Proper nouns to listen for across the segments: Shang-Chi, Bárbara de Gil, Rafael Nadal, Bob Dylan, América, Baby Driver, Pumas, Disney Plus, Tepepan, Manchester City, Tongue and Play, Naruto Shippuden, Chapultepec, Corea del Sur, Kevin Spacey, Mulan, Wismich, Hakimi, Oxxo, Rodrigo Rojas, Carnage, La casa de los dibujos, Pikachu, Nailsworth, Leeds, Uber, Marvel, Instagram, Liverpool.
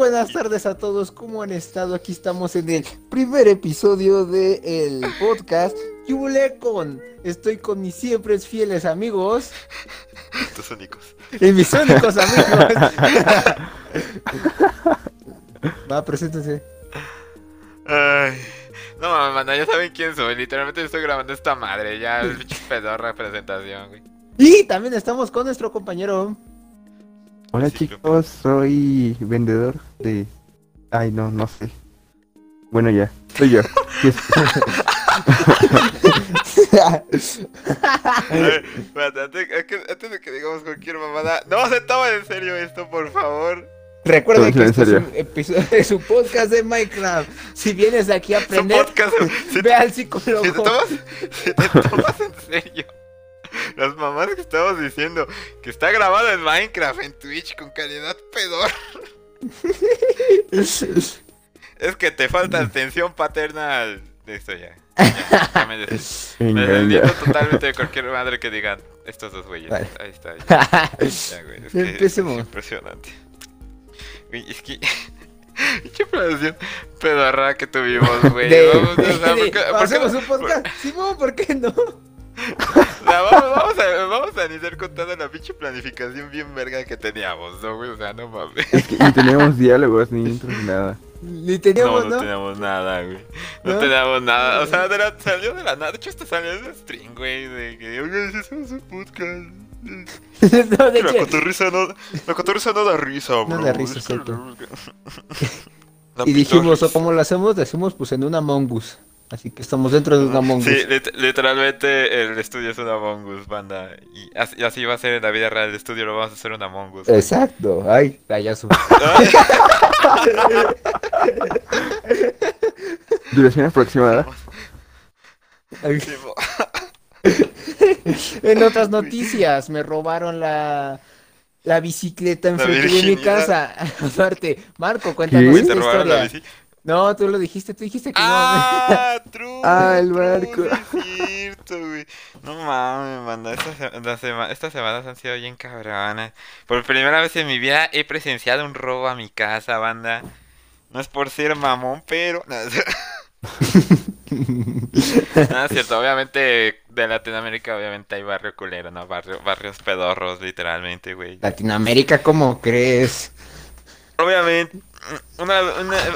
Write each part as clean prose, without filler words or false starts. buenas tardes a todos, ¿cómo han estado? Aquí estamos en el primer episodio del podcast Yulecon. Estoy con mis siempre fieles amigos. Tus únicos. Y mis únicos amigos. Va, preséntense. Ay, no mames, manda, ya saben quién soy. Literalmente estoy grabando esta madre. Ya es pedorra presentación, güey. Y también estamos con nuestro compañero. Hola sí, chicos, soy vendedor de... Ay, no sé. Bueno, ya, soy yo. A ver, antes de que digamos cualquier mamada, no se tomen en serio esto, por favor. Recuerden que este es un episodio de su podcast de Minecraft. Si vienes aquí a aprender, ve al psicólogo. Si te tomas en serio las mamás que estamos diciendo, que está grabado en Minecraft, en Twitch, con calidad pedor. Es que te falta atención paternal. Listo, ya me desentiendo totalmente de cualquier madre que digan estos dos güeyes. Vale. Ahí está. Ya güey, es que es impresionante. Es que... Qué producción pedorra que tuvimos, güey. ¿Hacemos un podcast? Simón, ¿por qué no? No, vamos a iniciar contando la pinche planificación bien verga que teníamos, ¿no, güey? O sea, no mames. Es que ni teníamos diálogos, ni intros, ni nada. Ni teníamos, ¿no? No teníamos nada, güey. No teníamos nada. O sea, salió de la nada. De hecho, hasta salió de stream, güey. De que, oigan, hacemos un podcast. No, de la cotorriza no da risa, bro. No da risa, exacto. Y dijimos, ¿o cómo lo hacemos? Decimos, pues, en un Among Us. Así que estamos dentro de un Among Us. Sí, literalmente el estudio es un Among Us, banda. Y así va a ser en la vida real. El estudio lo vamos a hacer un Among Us. Exacto. Ay, payaso. Duración aproximada. En otras noticias, me robaron la bicicleta enfrente de mi casa. Aparte, Marco, cuéntanos esta historia. No, tú lo dijiste, que no. True, el barco. No es cierto, güey. No mames, manda. Estas semanas han sido bien cabronas. Por primera vez en mi vida he presenciado un robo a mi casa, banda. No es por ser mamón, pero... No, no es cierto, obviamente de Latinoamérica obviamente hay barrio culero, ¿no? Barrios pedorros, literalmente, güey. Latinoamérica, ¿cómo crees? Obviamente...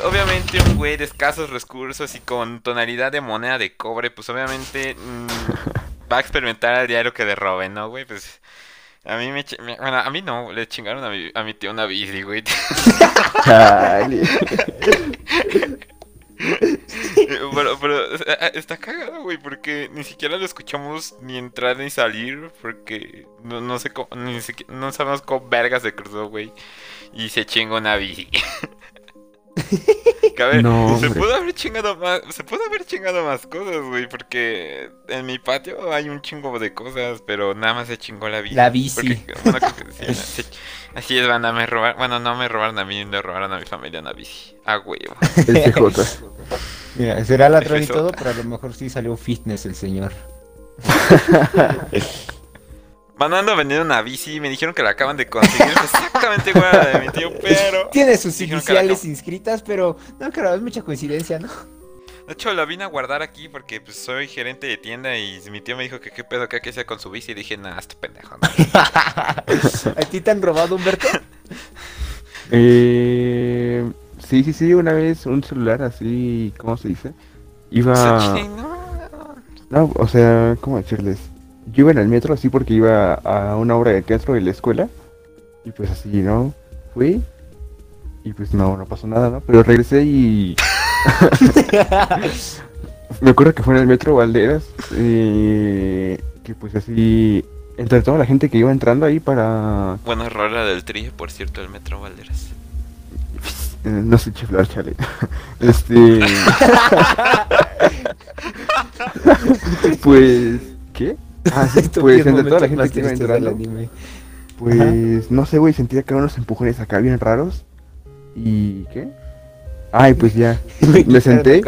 obviamente un güey de escasos recursos y con tonalidad de moneda de cobre, pues obviamente va a experimentar al diario que le roben, ¿no, güey? Pues a mí bueno, a mí no, le chingaron a mi tío una bici, güey. Pero está cagado, güey, porque ni siquiera lo escuchamos ni entrar ni salir, porque no sé cómo, ni siquiera, no sabemos cómo vergas se cruzó, güey. Y se chingó una bici. Que a ver, no, se pudo haber chingado más cosas, güey, porque en mi patio hay un chingo de cosas, pero nada más se chingó la bici. La bici. Porque, bueno, sí, así es, van a me robar, bueno, no me robaron a mí, no robaron a mi familia una bici. A huevo. El CJ. Mira, será ladrón y todo, pero a lo mejor sí salió fitness el señor. Mandando vendiendo una bici, me dijeron que la acaban de conseguir exactamente igual a la de mi tío, pero... Tiene sus iniciales inscritas, pero no creo, es mucha coincidencia, ¿no? De hecho, la vine a guardar aquí porque pues, soy gerente de tienda y mi tío me dijo que qué pedo, que hacía con su bici, y dije, nah, este pendejo. ¿No? ¿A ti te han robado, Humberto? Sí, una vez un celular así, ¿cómo se dice? No, o sea, ¿cómo decirles? Yo iba en el metro así porque iba a una obra de teatro de la escuela. Y pues así, ¿no? Fui. Y pues no pasó nada, ¿no? Pero regresé y... Me acuerdo que fue en el metro Valderas. Que pues así... Entre toda la gente que iba entrando ahí para... Buena rola del Tri, por cierto, el metro Valderas. No sé chiflar, chale. Pues... ¿Qué? Ah, sí, pues entre toda la gente que iba entrando, pues ajá, no sé, güey, sentía que unos empujones acá bien raros. ¿Y qué? Ay, pues ya, me senté.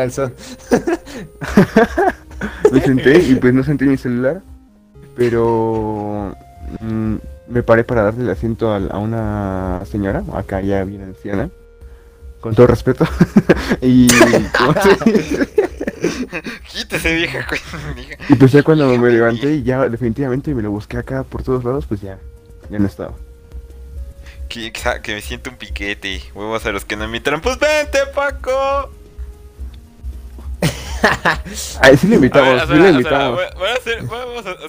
Me senté y pues no sentí mi celular. Pero me paré para darle el asiento a una señora, acá ya bien anciana. con todo respeto. Y ¿cómo se dice? Quítese, vieja. Y pues ya cuando me levanté y ya definitivamente me lo busqué acá por todos lados, pues ya, ya no estaba. Que me siento un piquete. Huevos a los que no invitaron. Pues vente, Paco. Ay, sí lo invitamos, sí lo invitamos.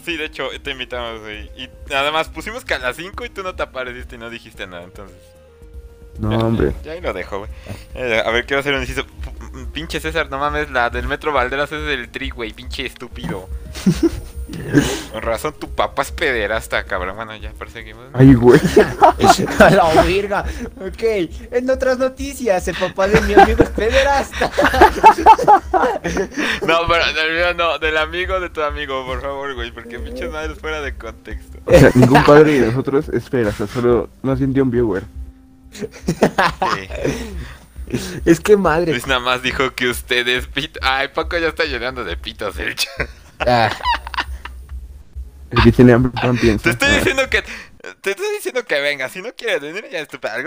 Sí, de hecho, te invitamos, güey. Y además pusimos que a las 5 y tú no te apareciste y no dijiste nada, entonces. No, ya, hombre. Ya ahí lo dejo, güey. A ver, quiero hacer un inciso. Pinche César, no mames, la del Metro Valderas es del Tri, güey, pinche estúpido. Con razón, tu papá es pederasta, cabrón. Bueno, ya perseguimos. Ay, güey. A la virga. Ok, en otras noticias, el papá de mi amigo es pederasta. No, pero no, del amigo de tu amigo, por favor, güey, porque pinches madres fuera de contexto. O sea, ningún padre de nosotros es pederasta, solo más bien de un viewer. Sí. Es que madre. Luis nada más dijo que ustedes pito. Ay, Paco ya está llorando de pitos el chat. Ah. El que tiene hambre pan piensa. Te estoy diciendo que venga. Si no quieres venir, ya estúpido. El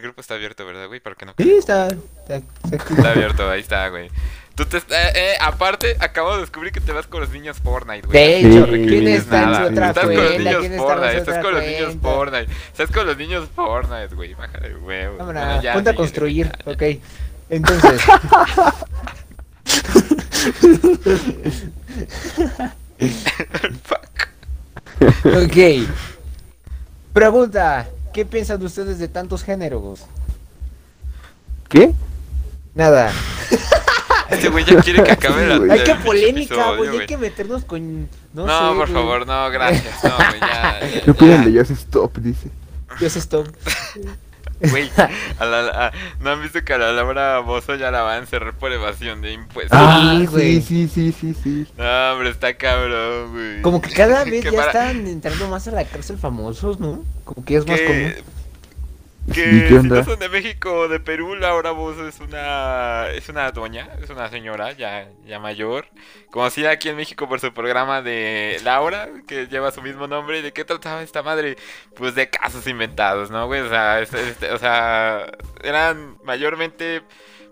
grupo está abierto, ¿verdad, güey? ¿Para qué no? Sí, está abierto, ahí está, güey. Aparte, acabo de descubrir que te vas con los niños Fortnite, güey. De hecho, ¿quién está en su otra cuenta? Estás con los niños Fortnite, güey. Bájale, güey. Vámonos, ponte a construir, ok. Entonces... Ok. Pregunta, ¿qué piensan ustedes de tantos géneros? ¿Qué? Nada. Este güey ya quiere que acabe la... Hay que polémica, güey, hay que meternos con... No, por favor, no, gracias, no, güey, ya... ¿Qué opinan de Just Stop? Dice Just Stop. Güey, ¿no han visto que a la Laura Bozo ya la van a encerrar por evasión de impuestos? Ah, güey. Sí. No, hombre, está cabrón, güey. Como que cada vez ya están entrando más a la cárcel famosos, ¿no? Como que es más común. Que si no son de México o de Perú, Laura Bozo es una doña, es una señora ya mayor, conocida aquí en México por su programa de Laura, que lleva su mismo nombre. ¿Y de qué trataba esta madre? Pues de casos inventados, ¿no, güey? O sea, eran mayormente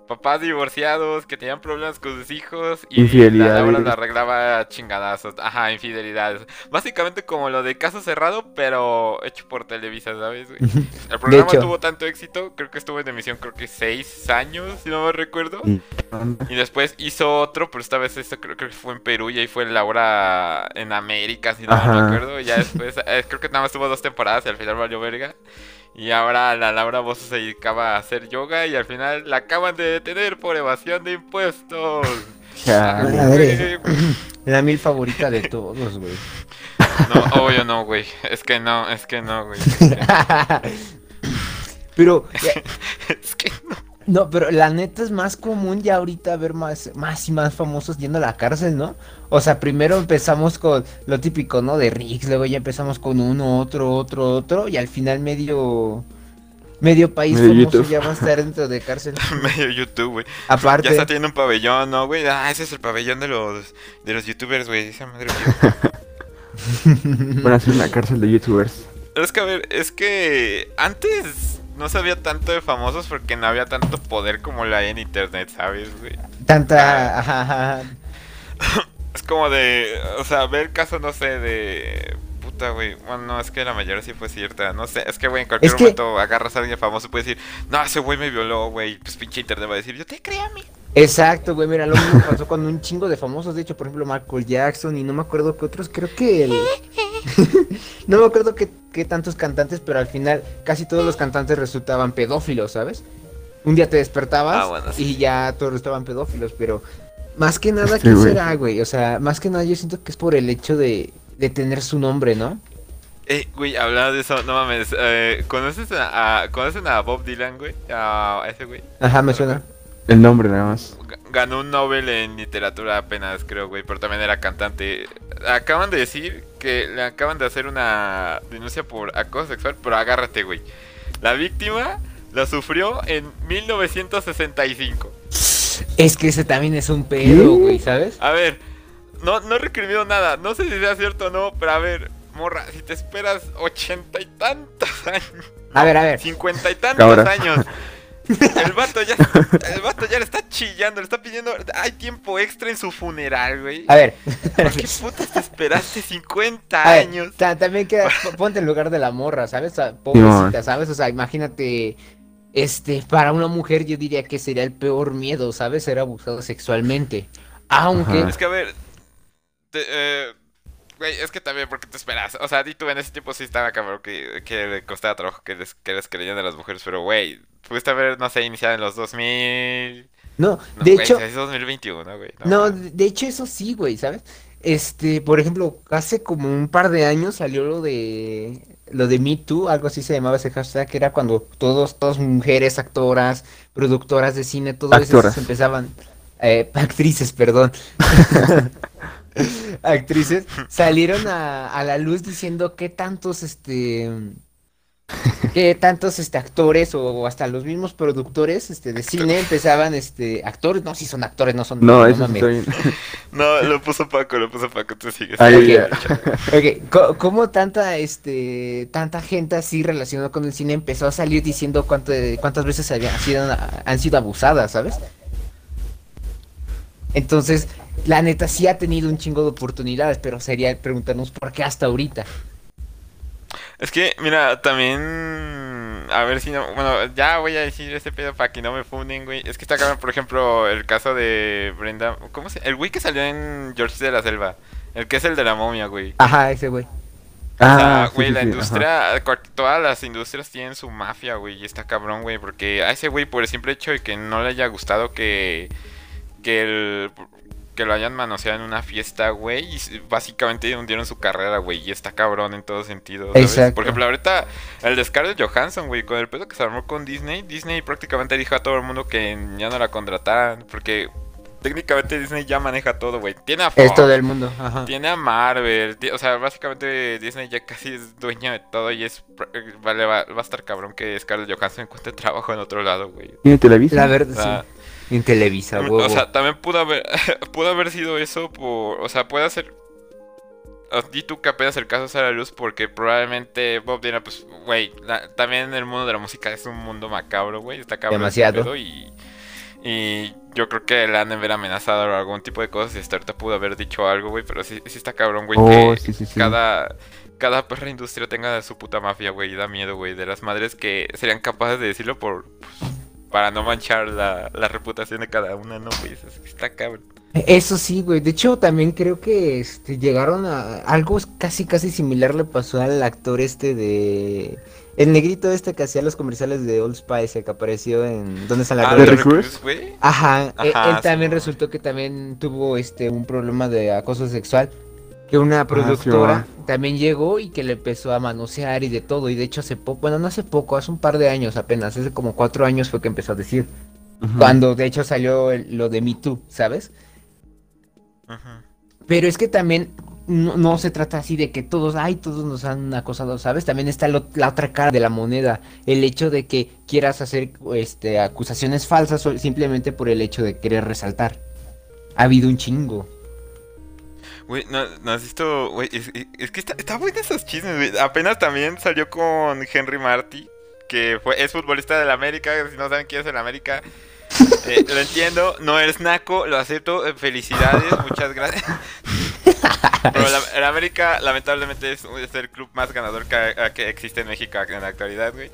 papás divorciados que tenían problemas con sus hijos y la Laura la arreglaba chingadazos. Ajá, infidelidades. Básicamente como lo de Caso Cerrado, pero hecho por Televisa, ¿sabes, güey? El programa tuvo tanto éxito, creo que estuvo en emisión, 6 años, si no me recuerdo. Y después hizo otro, pero esta vez esto creo que fue en Perú y ahí fue Laura en América, si no me recuerdo. Ya después, creo que nada más tuvo 2 temporadas y al final valió verga. Y ahora la Laura Bozo se dedicaba a hacer yoga y al final la acaban de detener por evasión de impuestos. La mil favorita de todos, güey. No, obvio no, güey. Es que no, güey. Pero... es que no. No, pero la neta es más común ya ahorita ver más y más famosos yendo a la cárcel, ¿no? O sea, primero empezamos con lo típico, ¿no? De Riggs, luego ya empezamos con uno, otro, y al final medio país medio famoso YouTube. Ya va a estar dentro de cárcel. Medio YouTube, güey. Aparte... ya está teniendo un pabellón, ¿no, güey? Ah, ese es el pabellón de los youtubers, güey. Esa madre mía. Van a hacer una cárcel de youtubers. Es que, a ver, antes... no sabía tanto de famosos porque no había tanto poder como lo hay en internet, ¿sabes, güey? Tanta... Es como de... o sea, ver caso, no sé, de... puta, güey. Bueno, no, es que la mayoría sí fue cierta. No sé, es que, güey, en cualquier momento agarras a alguien famoso y puedes decir... no, ese güey me violó, güey. Pues pinche internet va a decir, yo te creo a mí. Exacto, güey. Mira, lo mismo pasó con un chingo de famosos. De hecho, por ejemplo, Michael Jackson y no me acuerdo qué otros. Creo que el... no me acuerdo que tantos cantantes, pero al final casi todos los cantantes resultaban pedófilos, ¿sabes? Un día te despertabas y ya todos estaban pedófilos, pero más que nada, ¿qué será, güey? O sea, más que nada yo siento que es por el hecho de tener su nombre, ¿no? Güey, hablando de eso, no mames, ¿conocen a Bob Dylan, güey? A ese güey. Ajá, me suena. El nombre nada más. Ganó un Nobel en literatura apenas, creo, güey, pero también era cantante. Acaban de decir que le acaban de hacer una denuncia por acoso sexual, pero agárrate, güey. La víctima la sufrió en 1965. Es que ese también es un pedo, güey, ¿sabes? A ver, no recrimió nada, no sé si sea cierto o no, pero a ver, morra, si te esperas 80 y tantos años. A ver, 50 y tantos años. El vato ya le está chillando, le está pidiendo... Hay tiempo extra en su funeral, güey. A ver. ¿Por qué putas te esperaste 50 años? También queda... Ponte en lugar de la morra, ¿sabes? Pobrecita, ¿sabes? O sea, imagínate... para una mujer yo diría que sería el peor miedo, ¿sabes? Ser abusado sexualmente. Aunque... Ajá. Es que, a ver... Güey, es que también, porque te esperas? O sea, tú en ese tiempo sí estaba cabrón que le costaba trabajo que les creían de las mujeres, pero güey, pudiste haber, no sé, iniciado en los 2000. No, de hecho. Es 2021, güey. No, de hecho, eso sí, güey, ¿sabes? Por ejemplo, hace como un par de años salió lo de Me Too, algo así se llamaba ese hashtag, que era cuando todas mujeres, actoras, productoras de cine, todo eso se empezaban. Actrices, perdón. Actrices salieron a la luz diciendo que tantos actores o hasta los mismos productores de cine empezaban actores, no, si son actores, no son, no, eso estoy... No, lo puso Paco, tú sigues. Okay. ¿Cómo tanta gente así relacionada con el cine empezó a salir diciendo cuántas veces han sido abusadas, ¿sabes? Entonces, la neta sí ha tenido un chingo de oportunidades, pero sería preguntarnos por qué hasta ahorita. Es que, mira, también... A ver si no... Bueno, ya voy a decir ese pedo para que no me funden, güey. Es que está acá, por ejemplo, el caso de Brenda... ¿Cómo se...? El güey que salió en George de la Selva. El que es el de la momia, güey. Ajá, ese güey. O sea, güey, sí, la industria... Ajá. Todas las industrias tienen su mafia, güey. Y está cabrón, güey, porque a ese güey, por el simple hecho de que no le haya gustado que lo hayan manoseado en una fiesta, güey, y básicamente hundieron su carrera, güey, y está cabrón en todos sentidos, ¿sabes? Exacto. Por ejemplo, ahorita el de Scarlett Johansson, güey, con el pedo que se armó con Disney prácticamente dijo a todo el mundo que ya no la contrataran, porque técnicamente Disney ya maneja todo, güey. Tiene a Fox, todo el mundo. Ajá. Tiene a Marvel, o sea, básicamente Disney ya casi es dueño de todo y es... Vale, va a estar cabrón que Scarlett Johansson encuentre trabajo en otro lado, güey. Tiene Televisa. La verdad, o sea, sí. En Televisa, huevo. O sea, también pudo haber sido eso por... O sea, puede ser... Y tú que apenas el caso sale a la luz porque probablemente Bob Dylan, pues, güey, también el mundo de la música es un mundo macabro, güey. Está cabrón. Demasiado. Y yo creo que le han de ver amenazado o algún tipo de cosas y hasta ahorita pudo haber dicho algo, güey. Pero sí, sí está cabrón, güey, que sí. Cada perra industria tenga su puta mafia, güey. Y da miedo, güey, de las madres que serían capaces de decirlo por... Pues, para no manchar la reputación de cada una, no, güey, eso está cabrón. Eso sí, güey, de hecho también creo que llegaron a... Algo casi similar le pasó al actor de... El negrito que hacía los comerciales de Old Spice, que apareció en... ¿Dónde está la Cruz, güey? Ajá, él sí, también resultó que también tuvo un problema de acoso sexual. Que una productora también llegó y que le empezó a manosear y de todo. Y de hecho hace un par de años apenas, hace como 4 años fue que empezó a decir. Uh-huh. Cuando de hecho salió lo de Me Too, ¿sabes? Uh-huh. Pero es que también no se trata así de que todos nos han acosado, ¿sabes? También está la otra cara de la moneda. El hecho de que quieras hacer acusaciones falsas simplemente por el hecho de querer resaltar. Ha habido un chingo. Güey, no has visto, güey, es que está buena esos chismes, güey. Apenas también salió con Henry Martínez, que es futbolista del América, si no saben quién es el América, lo entiendo, no eres naco, lo acepto, felicidades, muchas gracias. Pero el América lamentablemente es el club más ganador que existe en México en la actualidad, güey.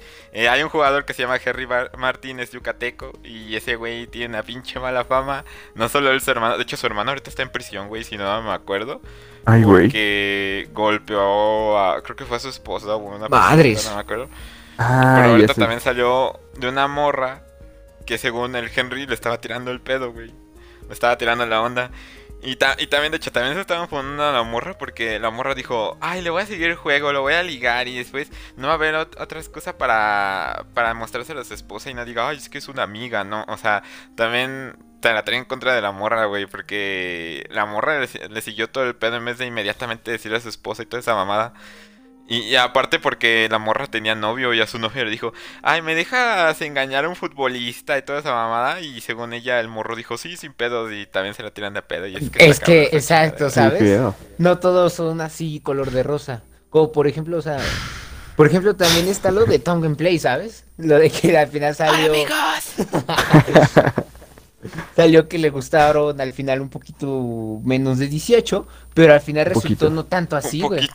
Hay un jugador que se llama Henry Martínez, yucateco, y ese güey tiene una pinche mala fama. No solo él, su hermano, de hecho su hermano ahorita está en prisión, güey, si no me acuerdo. Ay, güey. Que golpeó a, creo que fue a su esposa, güey, una madres. Persona, no me acuerdo. Ah, pero ahorita también salió de una morra que según el Henry le estaba tirando el pedo, güey. Le estaba tirando la onda. Y también, de hecho, también se estaban poniendo a la morra porque la morra dijo, ay, le voy a seguir el juego, lo voy a ligar y después no va a haber otra excusa para mostrárselo a su esposa y no diga, ay, es que es una amiga, ¿no? O sea, también te la traen en contra de la morra, güey, porque la morra le siguió todo el pedo en vez de inmediatamente decirle a su esposa y toda esa mamada. Y aparte porque la morra tenía novio y a su novio le dijo, ay, ¿me dejas engañar a un futbolista y toda esa mamada? Y según ella el morro dijo, sí, sin pedos, y también se la tiran de pedo. Y es que exacto, ¿sabes? No todos son así color de rosa. Como por ejemplo, o sea, por ejemplo también está lo de Tongue and Play, ¿sabes? Lo de que al final salió... ¡Amigos! Salió que le gustaron al final un poquito menos de 18, pero al final resultó no tanto así, güey.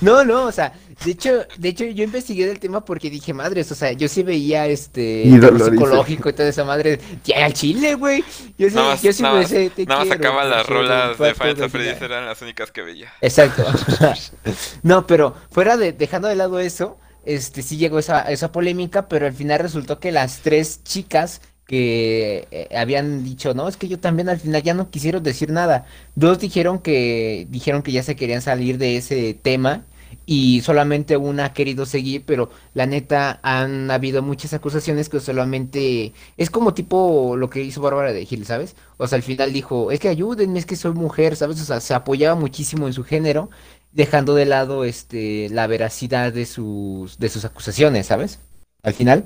No, no, o sea, de hecho yo investigué del tema porque dije, madres, o sea, yo sí veía psicológico y toda esa madre, ya al chile, güey. Yo sí, yo sí me sé, te nada quiero, más acaba las rolas de Final Freddy's, eran las únicas que veía. Exacto. No, pero fuera de, dejando de lado eso, sí llegó esa polémica, pero al final resultó que las tres chicas que habían dicho, no, es que yo también al final ya no quisieron decir nada. Dos dijeron que ya se querían salir de ese tema y solamente una ha querido seguir, pero la neta han habido muchas acusaciones que solamente es como tipo lo que hizo Bárbara de Gil, ¿sabes? O sea, al final dijo, es que ayúdenme, es que soy mujer, ¿sabes? O sea, se apoyaba muchísimo en su género, dejando de lado la veracidad de sus acusaciones, ¿sabes? Al final.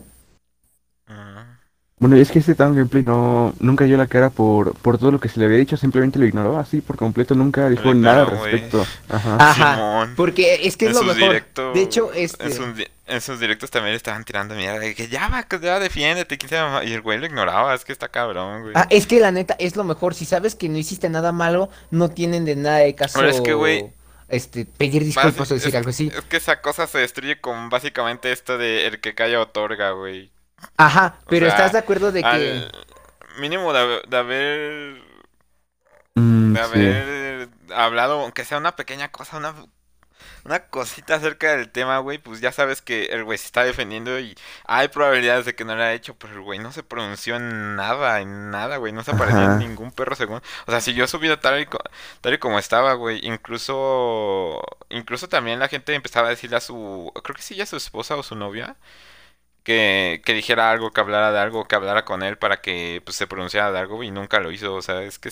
Bueno, y es que ese Town Gameplay nunca dio la cara por todo lo que se le había dicho, simplemente lo ignoró así por completo, nunca dijo nada al respecto. Ajá. Simón, porque es que es lo mejor. Directos, de hecho, en sus directos también le estaban tirando mierda de que ya defiéndete, y el güey lo ignoraba, es que está cabrón, güey. Ah, es que la neta es lo mejor, si sabes que no hiciste nada malo, no tienen de nada de caso. Pero es que, güey, pedir disculpas o decir algo así. Es que esa cosa se destruye con básicamente esto de el que calla otorga, güey. Ajá, pero o sea, ¿estás de acuerdo de que...? Mínimo de haber hablado, aunque sea una pequeña cosa, una cosita acerca del tema, güey, pues ya sabes que el güey se está defendiendo y hay probabilidades de que no lo haya hecho, pero el güey no se pronunció en nada, güey, no se apareció en ningún perro segundo. O sea, si yo subiera tal y como estaba, güey, incluso también la gente empezaba a decirle a su, creo que sí, ya su esposa o su novia, que dijera algo, que hablara de algo, que hablara con él para que pues se pronunciara de algo, y nunca lo hizo. O sea, es que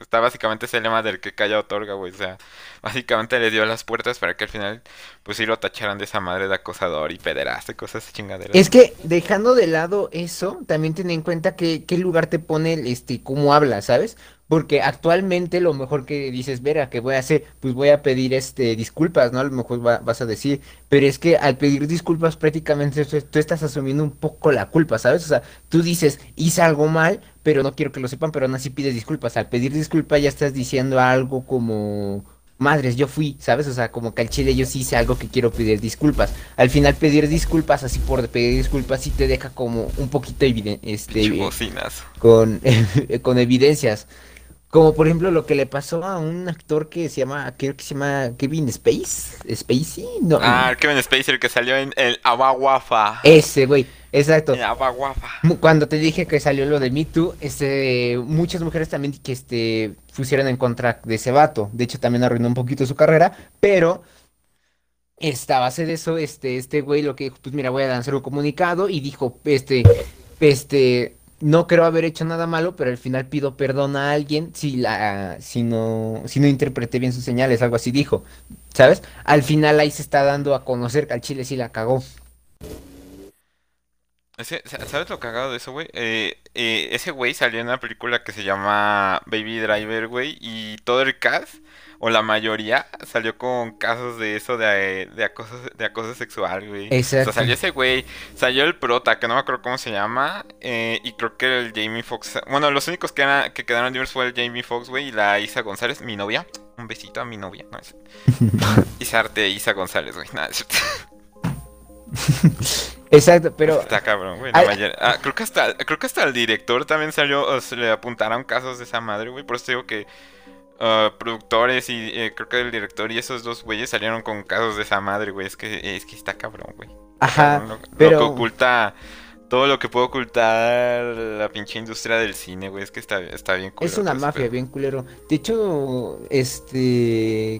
está básicamente ese lema del que calla otorga, güey. O sea, básicamente le dio las puertas para que al final pues sí lo tacharan de esa madre de acosador y pederasta y cosas chingaderas. Es que dejando de lado eso, también ten en cuenta que qué lugar te pone cómo habla, ¿sabes? Porque actualmente lo mejor que dices, Vera, ¿qué voy a hacer? Pues voy a pedir disculpas, ¿no? A lo mejor vas a decir, pero es que al pedir disculpas prácticamente tú estás asumiendo un poco la culpa, ¿sabes? O sea, tú dices, hice algo mal, pero no quiero que lo sepan, pero aún así pides disculpas. Al pedir disculpas ya estás diciendo algo como, madres, yo fui, ¿sabes? O sea, como que al chile yo sí hice algo que quiero pedir disculpas. Al final pedir disculpas, así por pedir disculpas, sí te deja como un poquito con evidencias. Como por ejemplo lo que le pasó a un actor que se llama, creo que se llama Kevin Spacey, no. Ah, Kevin Spacey, el que salió en el Abaguafa. Ese, güey, exacto. El Abaguafa. Cuando te dije que salió lo de Me Too, muchas mujeres también que pusieron en contra de ese vato. De hecho, también arruinó un poquito su carrera, pero a base de eso, este güey lo que dijo, pues mira, voy a lanzar un comunicado y dijo, no creo haber hecho nada malo, pero al final pido perdón a alguien si no interpreté bien sus señales, algo así dijo, ¿sabes? Al final ahí se está dando a conocer que al chile sí la cagó. ¿Sabes lo cagado de eso, güey? Ese güey salió en una película que se llama Baby Driver, güey, y todo el cast, o la mayoría, salió con casos de eso, de acoso sexual, güey. Exacto. O sea, salió ese güey, salió el prota, que no me acuerdo cómo se llama, y creo que el Jamie Foxx. Bueno, los únicos que quedaron libres fue el Jamie Foxx, güey, y la Isa González, mi novia. Un besito a mi novia, no es. Isa González, güey, nada, es exacto, pero está cabrón, güey. Creo que hasta el director también salió, se le apuntaron casos de esa madre, güey. Por eso digo que productores y creo que el director y esos dos güeyes salieron con casos de esa madre, güey. Es que está cabrón, güey. Ajá, cabrón, lo que oculta, todo lo que puede ocultar la pinche industria del cine, güey. Es que está bien culero. Es una mafia, pero bien culero. De hecho,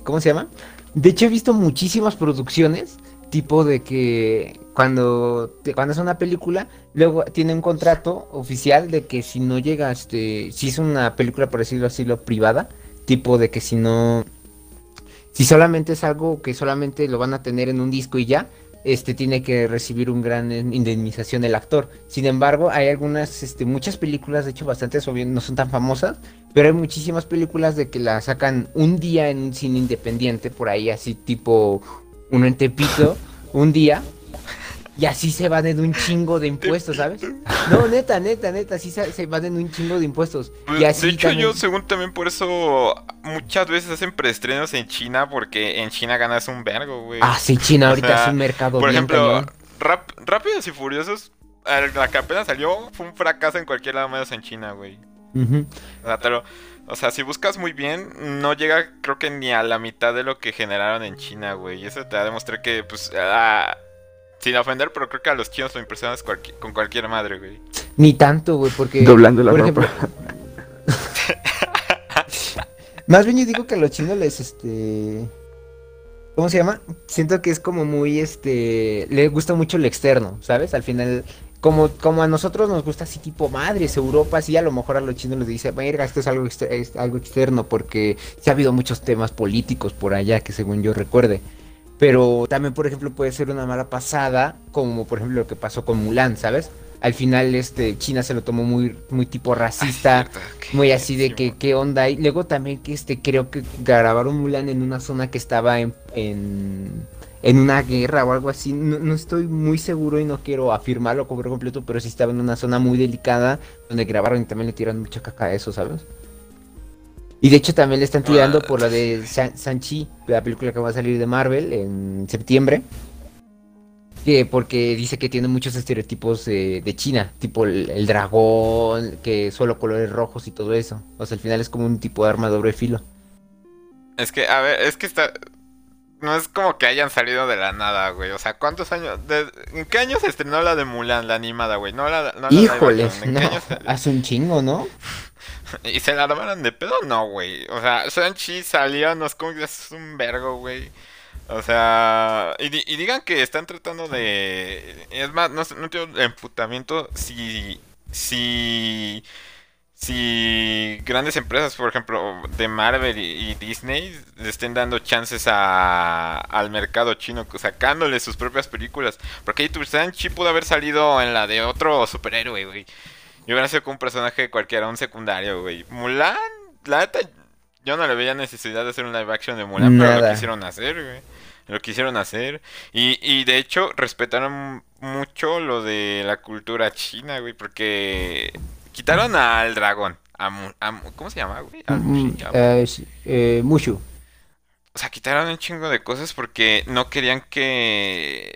¿cómo se llama? De hecho, he visto muchísimas producciones tipo de que cuando es una película, luego tiene un contrato oficial de que si no llega, si es una película, por decirlo así, lo privada, tipo de que si solamente es algo que solamente lo van a tener en un disco y ya, tiene que recibir un gran indemnización el actor. Sin embargo, hay algunas, muchas películas, de hecho bastantes, obvio, no son tan famosas, pero hay muchísimas películas de que la sacan un día en un cine independiente, por ahí así tipo uno en Tepito, un día, Y así se evaden un chingo de impuestos, ¿sabes? No, neta, sí se evaden un chingo de impuestos. Y así de hecho también... yo según también por eso muchas veces hacen preestrenos en China, porque en China ganas un vergo, güey. Ah, sí, China ahorita es un mercado bien cañón. Por ejemplo, Rápidos y Furiosos, la que apenas salió, fue un fracaso en cualquier lado menos en China, güey. O sea, si buscas muy bien, no llega creo que ni a la mitad de lo que generaron en China, güey. Y eso te va a demostrar que, pues, sin ofender, pero creo que a los chinos lo impresionas con cualquier madre, güey. Ni tanto, güey, porque... doblando la ropa. Más bien yo digo que a los chinos les, ¿cómo se llama? Siento que es como muy, les gusta mucho el externo, ¿sabes? Al final... Como a nosotros nos gusta así tipo madres, Europa, así a lo mejor a los chinos les dice, verga, esto es algo externo, porque sí ha habido muchos temas políticos por allá que según yo recuerde. Pero también, por ejemplo, puede ser una mala pasada, como por ejemplo lo que pasó con Mulan, ¿sabes? Al final China se lo tomó muy tipo racista, muy así de que qué onda. Y luego también que creo que grabaron Mulan en una zona que estaba en una guerra o algo así, no estoy muy seguro y no quiero afirmarlo por completo, pero sí estaba en una zona muy delicada donde grabaron y también le tiran mucha caca a eso, ¿sabes? Y de hecho también le están tirando por la de Shang-Chi, la película que va a salir de Marvel en septiembre, porque dice que tiene muchos estereotipos de China, tipo el dragón, que solo colores rojos y todo eso. O sea, al final es como un tipo de arma doble filo. Es que, a ver, es que está... No es como que hayan salido de la nada, güey. O sea, ¿cuántos años? ¿En qué año se estrenó la de Mulan, la animada, güey? No la híjoles, la no. Hace un chingo, ¿no? ¿Y se la armaron de pedo? No, güey. O sea, Shang-Chi salió en los cómics, es un vergo, güey. O sea... Y digan que están tratando de... Es más, no tengo emputamiento si grandes empresas, por ejlo de Marvel y Disney, le estén dando chances al mercado chino, sacándole sus propias películas. Porque Shang-Chi pudo haber salido en la de otro superhéroe, güey. Yo hubiera sido con un personaje cualquiera, un secundario, güey. Mulan, la neta, yo no le veía necesidad de hacer un live action de Mulan, nada. Pero lo quisieron hacer, güey. Lo quisieron hacer. Y de hecho, respetaron mucho lo de la cultura china, güey, porque... Quitaron al dragón, ¿cómo se llama, güey? Mushu. O sea, quitaron un chingo de cosas porque no querían que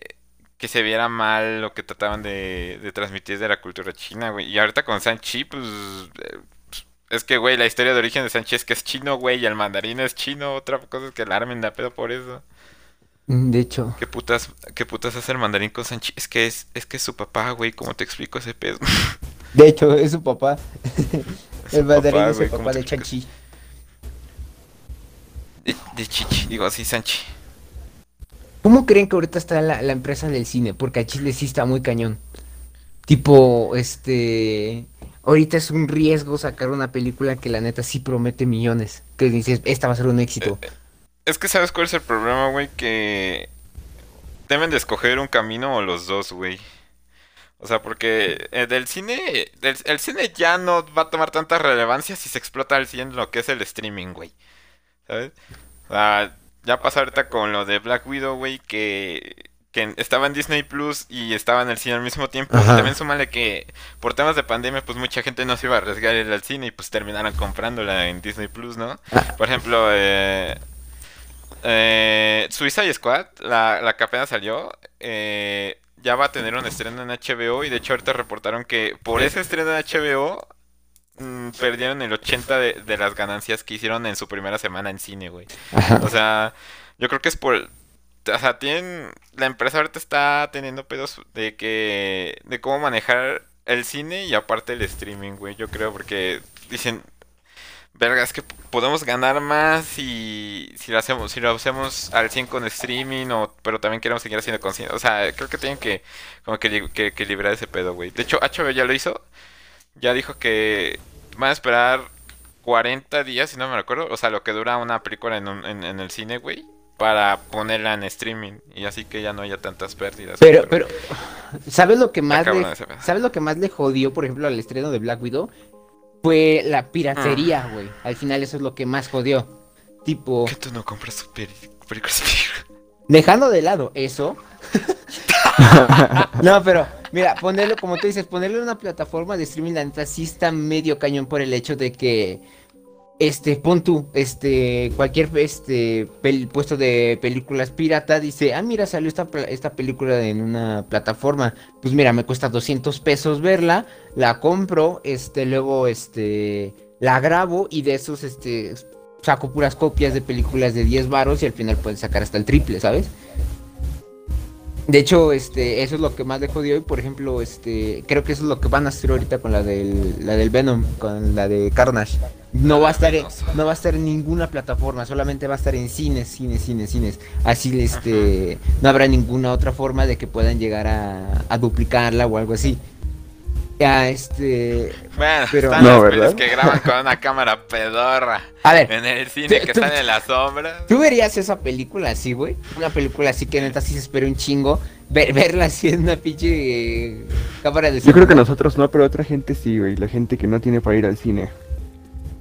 se viera mal lo que trataban de transmitir de la cultura china, güey. Y ahorita con Shang-Chi, pues... Es que, güey, la historia de origen de Shang-Chi es que es chino, güey, y el mandarín es chino. Otra cosa es que la armen de pedo por eso. De hecho... ¿Qué putas hace el mandarín con Shang-Chi? Es que es su papá, güey, ¿cómo te explico ese pedo? De hecho, es su papá. El mandarín es el papá de Shang-Chi. De Chichi, digo así, Shang-Chi. ¿Cómo creen que ahorita está la empresa del cine? Porque a Chile sí está muy cañón. Tipo, ahorita es un riesgo sacar una película que la neta sí promete millones. Que dices, esta va a ser un éxito. Es que ¿sabes cuál es el problema, güey? Que deben de escoger un camino o los dos, güey. O sea, porque el cine ya no va a tomar tanta relevancia si se explota al 100 lo que es el streaming, güey. ¿Sabes? O sea, ya pasa ahorita con lo de Black Widow, güey, que estaba en Disney Plus y estaba en el cine al mismo tiempo. Ajá. También súmale que por temas de pandemia, pues mucha gente no se iba a arriesgar a ir al cine y pues terminaron comprándola en Disney Plus, ¿no? Por ejemplo, Suicide Squad, la que apenas salió, ya va a tener un estreno en HBO y de hecho ahorita reportaron que por ese estreno en HBO perdieron el 80% de las ganancias que hicieron en su primera semana en cine, güey. O sea, yo creo que es por... O sea, la empresa ahorita está teniendo pedos de cómo manejar el cine y aparte el streaming, güey. Yo creo porque dicen... Verga, es que podemos ganar más si lo hacemos al 100 con streaming, pero también queremos seguir haciendo con cine. O sea, creo que tienen que equilibrar ese pedo, güey. De hecho, HBO ya lo hizo. Ya dijo que van a esperar 40 días, si no me recuerdo. O sea, lo que dura una película en el cine, güey, para ponerla en streaming. Y así que ya no haya tantas pérdidas. Pero ¿sabes lo que más le jodió, por ejemplo, al estreno de Black Widow? Fue la piratería, güey. Al final eso es lo que más jodió. Tipo... ¿Qué tú no compras películas? Dejando de lado eso... No, pero mira, ponerlo, como tú dices, ponerlo en una plataforma de streaming, la neta sí está medio cañón por el hecho de que, pon tú, cualquier, puesto de películas pirata dice, ah, mira, salió esta película en una plataforma, pues mira, me cuesta 200 pesos verla, la compro, luego, la grabo y de esos, saco puras copias de películas de 10 varos y al final pueden sacar hasta el triple, ¿sabes? De hecho, eso es lo que más dejó de hoy, por ejemplo, creo que eso es lo que van a hacer ahorita con la del Venom, con la de Carnage. No va a estar en ninguna plataforma, solamente va a estar en cines. Así, no habrá ninguna otra forma de que puedan llegar a duplicarla o algo así. Bueno, pero... están no, las pelis que graban con una cámara pedorra. A ver, en el cine que están en la sombra. ¿Tú verías esa película así, güey? Una película así que neta sí se espera un chingo. Verla así en una pinche cámara de... Yo creo que nosotros no, pero otra gente sí, güey. La gente que no tiene para ir al cine.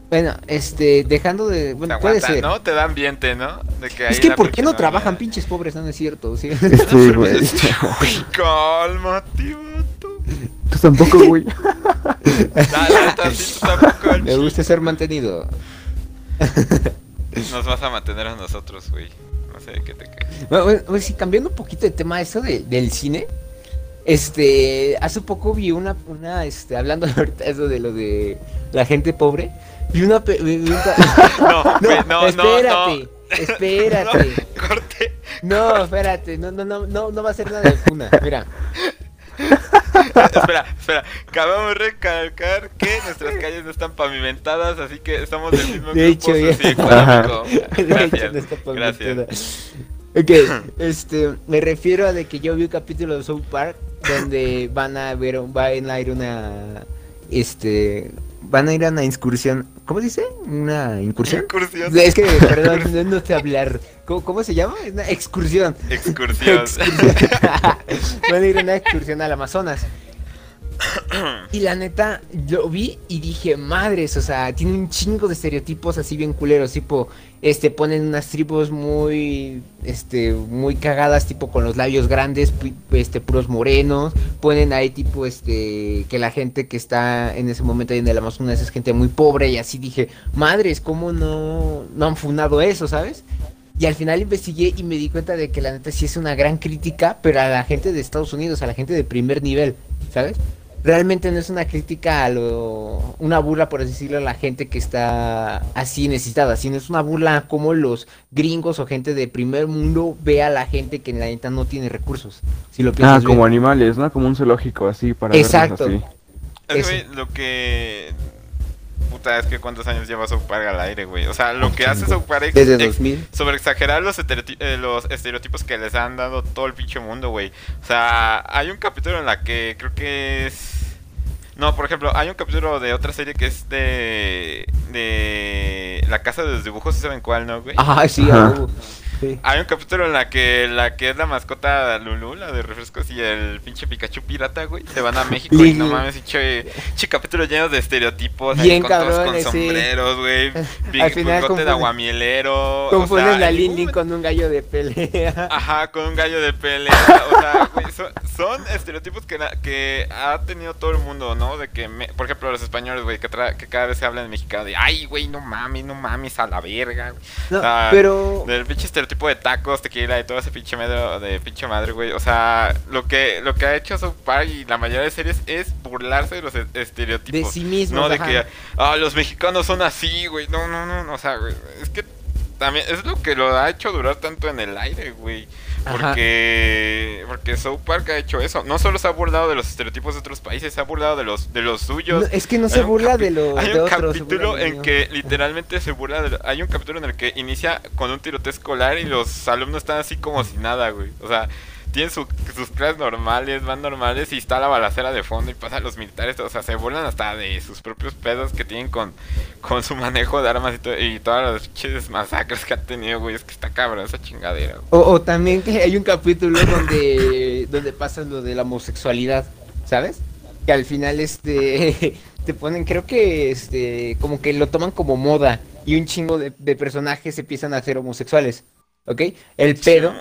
Bueno, dejando de... Bueno, aguanta, puede ser, ¿no? Te da ambiente, ¿no? De que es que ¿por qué no trabajan pinches pobres? No, no es cierto, ¿sí? Sí, güey. Cálmate, vato. Tú tampoco, güey. Me gusta ser mantenido. Nos vas a mantener a nosotros, güey. No sé de qué te caes. Bueno, sí, cambiando un poquito de tema eso del cine. Hace poco vi una hablando ahorita eso de lo de la gente pobre. Vi una... Espérate. No, corte. No, espérate. No va a ser nada de funa. Mira. Espera, acabamos de recalcar que nuestras calles no están pavimentadas, así que estamos del mismo grupo socioeconómico. Gracias. Ok, me refiero a de que yo vi un capítulo de South Park donde van a ir a una incursión, ¿cómo se dice? ¿Una incursión? Incursión. Es que, perdón, no sé hablar. ¿Cómo se llama? Una excursión. Van a ir a una excursión al Amazonas. Y la neta, lo vi y dije, madres, o sea, tiene un chingo de estereotipos así bien culeros, tipo, ponen unas tribus muy, muy cagadas, tipo con los labios grandes, puros morenos, ponen ahí tipo, que la gente que está en ese momento ahí en el Amazonas es gente muy pobre y así dije, madres, ¿cómo no han fundado eso, sabes? Y al final investigué y me di cuenta de que la neta sí es una gran crítica, pero a la gente de Estados Unidos, a la gente de primer nivel, ¿sabes? Realmente no es una crítica una burla, por decirlo, a la gente que está así necesitada, sino es una burla como los gringos o gente de primer mundo ve a la gente que en la neta no tiene recursos, si lo piensas bien. Como animales, ¿no? Como un zoológico, así, para verlos así. Exacto. Lo que... Puta, es que cuántos años lleva South Park al aire, güey. O sea, lo que hace South Park es sobre exagerar los estereotipos que les han dado todo el pinche mundo, güey. O sea, hay un capítulo en la que creo que es... No, por ejemplo, hay un capítulo de otra serie que es de La casa de los dibujos, ¿saben cuál, no, güey? Ah, sí, sí. Hay un capítulo en la que es la mascota Lulú, la de refrescos, y el pinche Pikachu pirata, güey, se van a México y no mames, capítulo lleno de estereotipos, bien cabrones, con sombreros, güey, bigote de aguamielero. Confundes, o sea, la Lindy con un gallo de pelea. Ajá, con un gallo de pelea, o sea, güey, son estereotipos que ha tenido todo el mundo, ¿no? De que, por ejemplo, los españoles, güey, que cada vez se hablan en mexicano de, ay, güey, no mames, a la verga, güey. No, o sea, pero... del pinche estereotipo de tacos, tequila y todo ese pinche medio de pinche madre, güey. O sea, lo que ha hecho South Park y la mayoría de series es burlarse de los estereotipos. De sí mismos, ¿no? De que, los mexicanos son así, güey. No, o sea, güey, es que también es lo que lo ha hecho durar tanto en el aire, güey. Porque South Park ha hecho eso. No solo se ha burlado de los estereotipos de otros países, se ha burlado de los suyos. No, es que no se burla de los de otros. Hay un capítulo en que literalmente se burla de... Hay un capítulo en el que inicia con un tiroteo escolar y los alumnos están así como si nada, güey. O sea, tienen sus clases normales, van normales y está la balacera de fondo y pasan los militares. O sea, se burlan hasta de sus propios pedos que tienen con su manejo de armas y todas las pinches masacres que han tenido, güey. Es que está cabrón esa chingadera, güey. O también que hay un capítulo donde pasa lo de la homosexualidad, ¿sabes? Que al final te ponen, creo que como que lo toman como moda y un chingo de personajes empiezan a ser homosexuales, ¿ok? El pedo...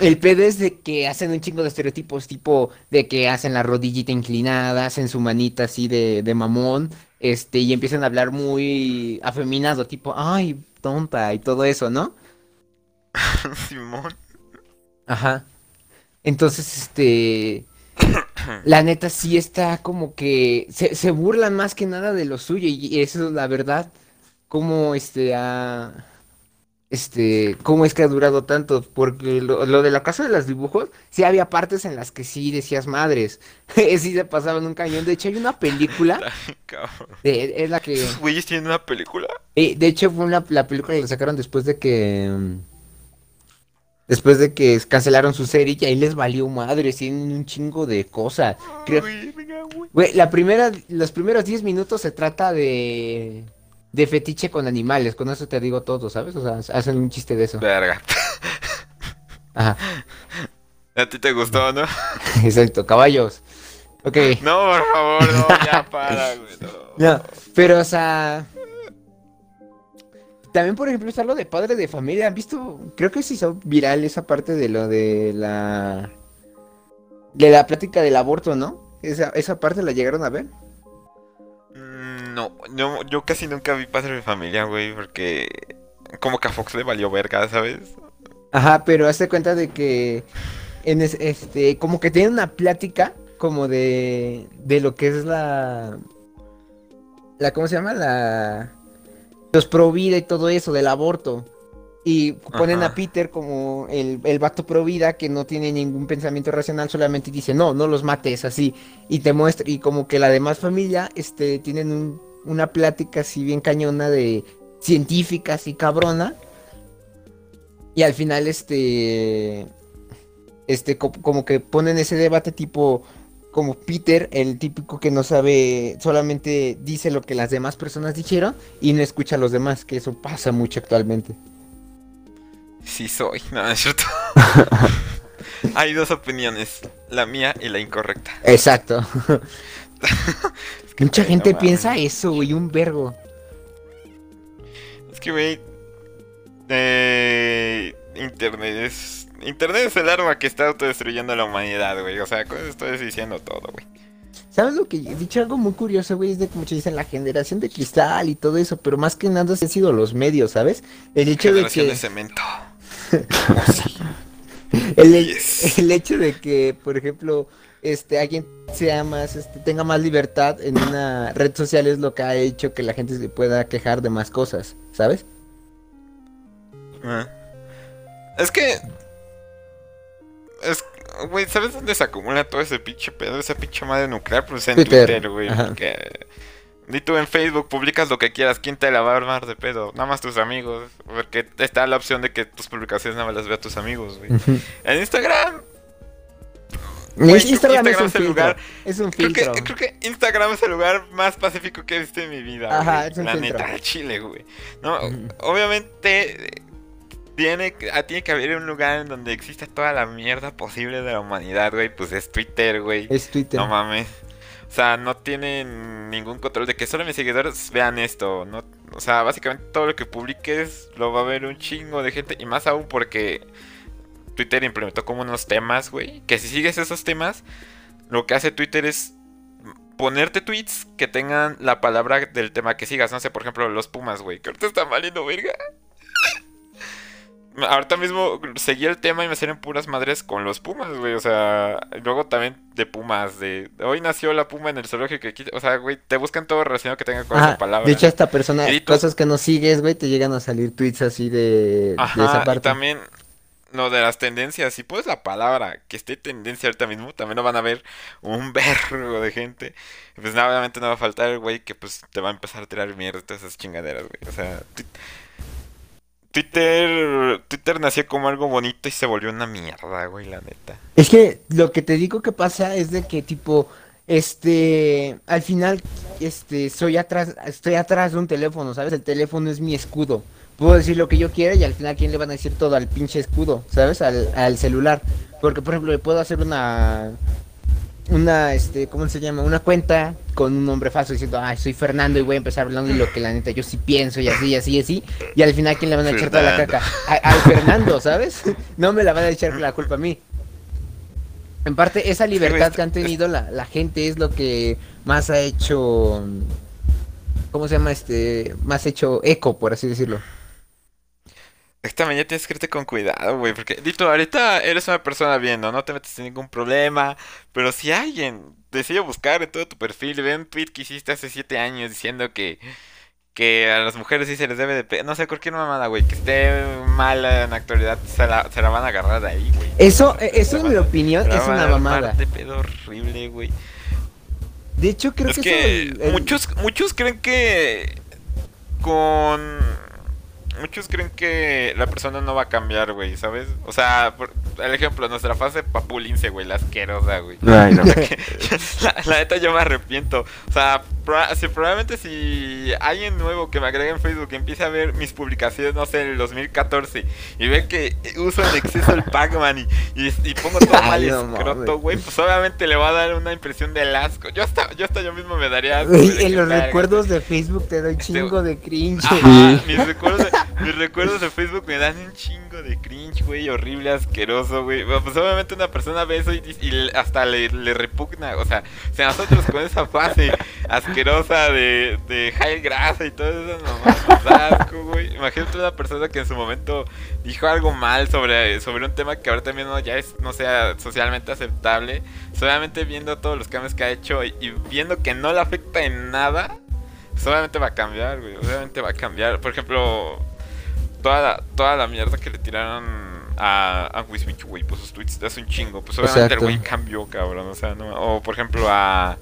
El pedo es de que hacen un chingo de estereotipos, tipo de que hacen la rodillita inclinada, hacen su manita así de mamón, y empiezan a hablar muy afeminado, tipo, ay, tonta, y todo eso, ¿no? Simón. Ajá. Entonces, la neta sí está como que se burlan más que nada de lo suyo, y eso es la verdad. Como cómo es que ha durado tanto, porque lo de la casa de los dibujos, sí había partes en las que sí decías madres, sí se pasaban un cañón. De hecho hay una película, es la que... ¿Güeyes tienen una película? De hecho fue la película que la sacaron después de que cancelaron su serie, y ahí les valió madre, tienen un chingo de cosas. Creo... Güey, los primeros 10 minutos se trata de fetiche con animales, con eso te digo todo, ¿sabes? O sea, hacen un chiste de eso. Verga. Ajá. A ti te gustó, ¿no? Exacto, caballos. Ok. No, por favor, no, ya para, güey. No, pero, o sea... También, por ejemplo, está lo de Padre de Familia. ¿Han visto? Creo que se hizo viral esa parte de lo de la... De la plática del aborto, ¿no? Esa parte la llegaron a ver. No, yo casi nunca vi Padre de Familia, güey, porque como que a Fox le valió verga, ¿sabes? Ajá, pero hazte cuenta de que en como que tiene una plática como de lo que es la ¿cómo se llama? Los pro vida y todo eso del aborto. Y ponen a Peter como el vato pro vida que no tiene ningún pensamiento racional, solamente dice, no los mates, así. Y te muestra, y como que la demás familia, tienen una plática así bien cañona de científica, así cabrona. Y al final, como que ponen ese debate tipo... Como Peter, el típico que no sabe, solamente dice lo que las demás personas dijeron y no escucha a los demás, que eso pasa mucho actualmente. Sí soy, no, es cierto. Hay dos opiniones, la mía y la incorrecta. Exacto. Es que mucha gente piensa eso, güey, un vergo. Es que, güey, Internet es el arma que está autodestruyendo a la humanidad, güey. O sea, con eso estoy diciendo todo, güey. ¿Sabes lo que he dicho? Algo muy curioso, güey, es de que muchos dicen la generación de cristal y todo eso, pero más que nada han sido los medios, ¿sabes? El hecho generación de que... de cemento. Oh, sí. El hecho de que, por ejemplo, alguien sea más, tenga más libertad en una red social es lo que ha hecho que la gente se pueda quejar de más cosas, ¿sabes? Es que... Güey, ¿sabes dónde se acumula todo ese pinche pedo? Esa pinche madre nuclear, pues en Twitter, güey. Ni tú en Facebook publicas lo que quieras. ¿Quién te la va a armar de pedo? Nada más tus amigos. Porque está la opción de que tus publicaciones nada más las vea tus amigos, güey. En Instagram... Instagram es un filtro. Creo que Instagram es el lugar más pacífico que he visto en mi vida. Ajá, es un filtro. La neta, Chile, güey. No, obviamente... Tiene que haber un lugar en donde exista toda la mierda posible de la humanidad, güey. Pues es Twitter, güey. Es Twitter. No mames. O sea, no tienen ningún control de que solo mis seguidores vean esto. No, o sea, básicamente todo lo que publiques lo va a ver un chingo de gente. Y más aún porque Twitter implementó como unos temas, güey. Que si sigues esos temas, lo que hace Twitter es ponerte tweets que tengan la palabra del tema que sigas. No sé, por ejemplo, los Pumas, güey. Que ahorita están valiendo verga. Ahorita mismo seguí el tema y me salen puras madres con los Pumas, güey. O sea, luego también de Pumas. Hoy nació la Puma en el zoológico. O sea, güey, te buscan todo relacionado que tenga con esa palabra. De hecho, esta persona, cosas que no sigues, güey, te llegan a salir tweets así de esa parte. Y también lo de las tendencias. Si pones la palabra que esté tendencia ahorita mismo, también lo van a ver un vergo de gente. Pues nada, obviamente no va a faltar el güey que pues te va a empezar a tirar mierda todas esas chingaderas, güey. O sea... Twitter nació como algo bonito y se volvió una mierda, güey, la neta. Es que lo que te digo que pasa es de que, tipo, al final, estoy atrás de un teléfono, ¿sabes? El teléfono es mi escudo. Puedo decir lo que yo quiera y al final, ¿quién le van a decir todo? Al pinche escudo, ¿sabes? Al celular. Porque, por ejemplo, le puedo hacer una... una, ¿cómo se llama? Una cuenta con un nombre falso diciendo, ay, soy Fernando y voy a empezar hablando de lo que la neta yo sí pienso y así, y así, y así. Y al final, ¿quién le van a echar toda la caca? Al Fernando, ¿sabes? No me la van a echar la culpa a mí. En parte, esa libertad que han tenido la gente es lo que más ha hecho, ¿cómo se llama? Más hecho eco, por así decirlo. Es que también ya tienes que irte con cuidado, güey, porque, Dito, ahorita eres una persona bien, ¿no? No te metes en ningún problema, pero si alguien decide buscar en todo tu perfil y ve un tweet que hiciste hace 7 años diciendo que a las mujeres sí se les debe de no sé, cualquier mamada, güey, que esté mala en la actualidad, se la van a agarrar de ahí, güey. Eso en mi opinión, es una mamada. De pedo horrible, güey. De hecho, creo es que eso, muchos creen que muchos creen que la persona no va a cambiar, güey, ¿sabes? O sea, el ejemplo, nuestra fase papulince, güey, la asquerosa, güey. Ay, no. La neta yo me arrepiento. O sea, probablemente si alguien nuevo que me agregue en Facebook empiece a ver mis publicaciones, no sé, en el 2014, y ve que uso en exceso el Pac-Man y pongo todo mal escroto, güey, pues obviamente le va a dar una impresión de asco. Yo hasta yo mismo me daría asco. Güey, en los recuerdos de Facebook te doy chingo de cringe. Ajá, mis recuerdos de Facebook me dan un chingo de cringe, güey, horrible, asqueroso, güey. Pues obviamente una persona ve eso y hasta le repugna, o sea, nosotros con esa fase asquerosa de high grasa y todo eso, nomás asco, güey. Imagínate una persona que en su momento dijo algo mal sobre un tema que ahora también ya es, no sea socialmente aceptable, solamente viendo todos los cambios que ha hecho y viendo que no le afecta en nada. Solamente va a cambiar, güey, obviamente va a cambiar. Por ejemplo, toda la mierda que le tiraron a Wismich, güey, pues sus tweets te hace un chingo. Pues obviamente exacto. El güey cambió, cabrón, o sea, no. O por ejemplo a...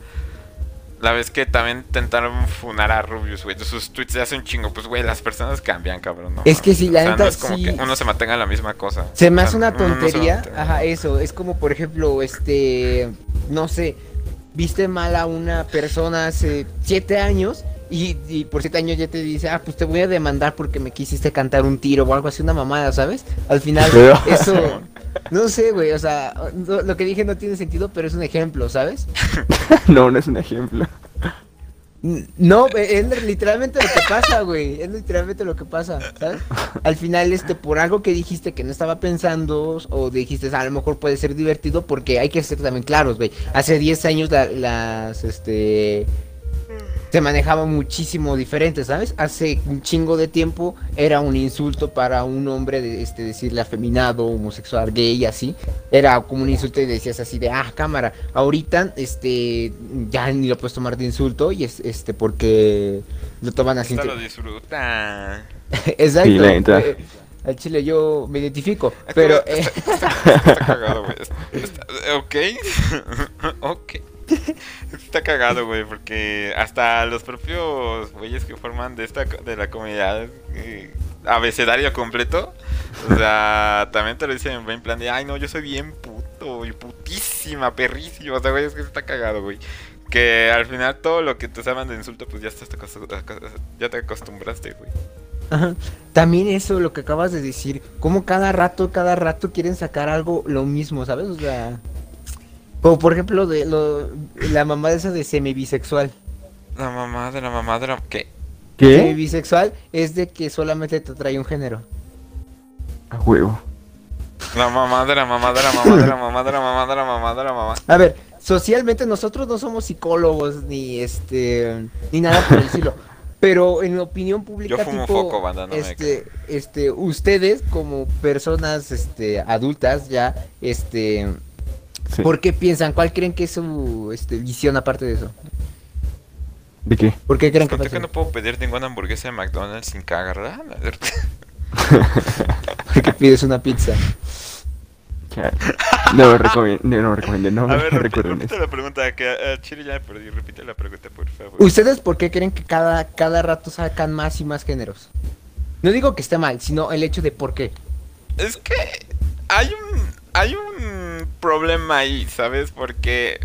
La vez que también intentaron funar a Rubius, güey, sus tweets le hace un chingo. Pues güey, las personas cambian, cabrón, ¿no? Es que si la neta, no es como que uno se mantenga en la misma cosa. Se me hace una tontería, ajá, eso, es como por ejemplo, no sé, viste mal a una persona hace 7 años y por 7 años ya te dice, ah, pues te voy a demandar porque me quisiste cantar un tiro o algo así, una mamada, ¿sabes? Al final, eso, no sé, güey, o sea, no, lo que dije no tiene sentido, pero es un ejemplo, ¿sabes? No es un ejemplo. No, es literalmente lo que pasa, güey, es literalmente lo que pasa, ¿sabes? Al final, por algo que dijiste que no estaba pensando, o dijiste, a lo mejor puede ser divertido, porque hay que ser también claros, güey, hace 10 años se manejaba muchísimo diferente, ¿sabes? Hace un chingo de tiempo era un insulto para un hombre de decirle afeminado, homosexual, gay, así. Era como un insulto y decías así de, ah, cámara. Ahorita, ya ni lo puedes tomar de insulto y es, porque lo toman así. Esto lo disfruta. Exacto. Sí, al chile yo me identifico, pero... Está cagado, güey. Ok. Está cagado, güey, porque hasta los propios güeyes que forman de la comunidad abecedario completo, o sea, también te lo dicen en plan de, ay, no, yo soy bien puto y putísima, perrísima, o sea, güey, es que está cagado, güey. Que al final todo lo que te llaman de insulto, pues ya te acostumbraste, güey. Ajá. También eso, lo que acabas de decir, como cada rato quieren sacar algo lo mismo, ¿sabes? O sea... Como por ejemplo la mamá de esa de semibisexual. La mamá de la... ¿Qué? Semibisexual es de que solamente te trae un género. A huevo. La mamá de la mamá. A ver, socialmente nosotros no somos psicólogos ni ni nada por el estilo. Pero en opinión pública, yo fumo tipo, foco, banda, no ustedes como personas adultas ya sí. ¿Por qué piensan? ¿Cuál creen que es su visión aparte de eso? ¿De qué? ¿Por qué creen que no puedo pedir ninguna hamburguesa de McDonald's sin cagarla? ¿Por qué pides una pizza? No me recomiendo. Repite la pregunta, que Chile ya me perdí. Repite la pregunta, por favor. ¿Ustedes por qué creen que cada rato sacan más y más géneros? No digo que esté mal, sino el hecho de por qué. Es que hay un problema ahí, ¿sabes? Porque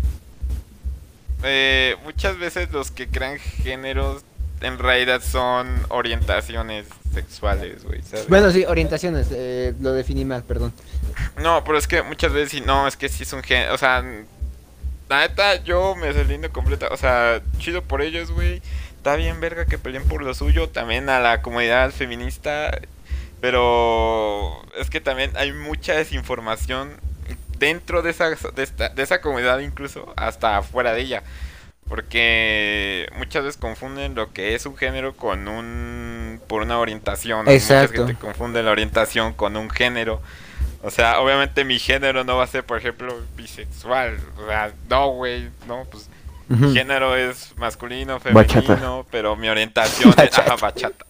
muchas veces los que crean géneros en realidad son orientaciones sexuales, güey, ¿sabes? Bueno, sí, orientaciones, lo definí mal, perdón. No, pero es que muchas veces sí, no, es que sí es un género, o sea, La neta, yo me deslindo completa. O sea, chido por ellos, güey. Está bien verga que peleen por lo suyo. También a la comunidad feminista. Pero es que también hay mucha desinformación dentro de esa comunidad, incluso hasta afuera de ella. Porque muchas veces confunden lo que es un género con una orientación. Exacto. Mucha gente confunde la orientación con un género. O sea, obviamente mi género no va a ser, por ejemplo, bisexual. O sea, no, güey, no, pues... Mi género es masculino, femenino, bachata. Pero mi orientación es... Ajá, bachata.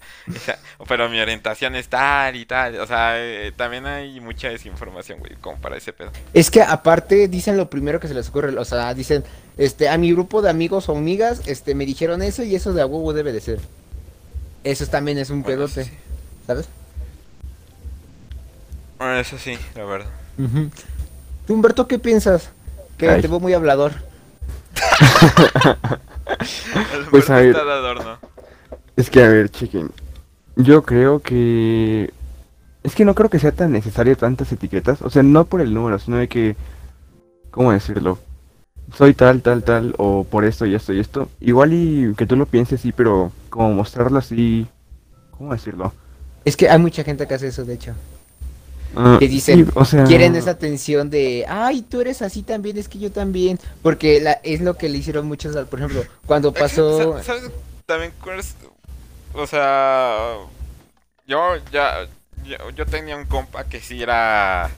Pero mi orientación es tal y tal. O sea, también hay mucha desinformación, güey, como para ese pedo. Es que aparte dicen lo primero que se les ocurre. O sea, dicen, a mi grupo de amigos o amigas, me dijeron eso y eso de a huevo debe de ser. Eso también es un pedote, sí. ¿Sabes? Bueno, eso sí, la verdad. ¿Tú, Humberto, qué piensas? Que te veo muy hablador. Pues a ver, es que a ver, chequen. Yo creo que... Es que no creo que sea tan necesario tantas etiquetas. O sea, no por el número, sino de que... ¿Cómo decirlo? Soy tal, tal, tal, o por esto y esto y esto. Igual y que tú lo pienses, sí, pero como mostrarlo así... ¿Cómo decirlo? Es que hay mucha gente que hace eso, de hecho. Que dicen, sí, o sea... quieren esa atención de, ay, tú eres así también, es que yo también. Porque es lo que le hicieron muchos, por ejemplo, cuando pasó... ¿Sabes? También, o sea, yo tenía un compa que sí era...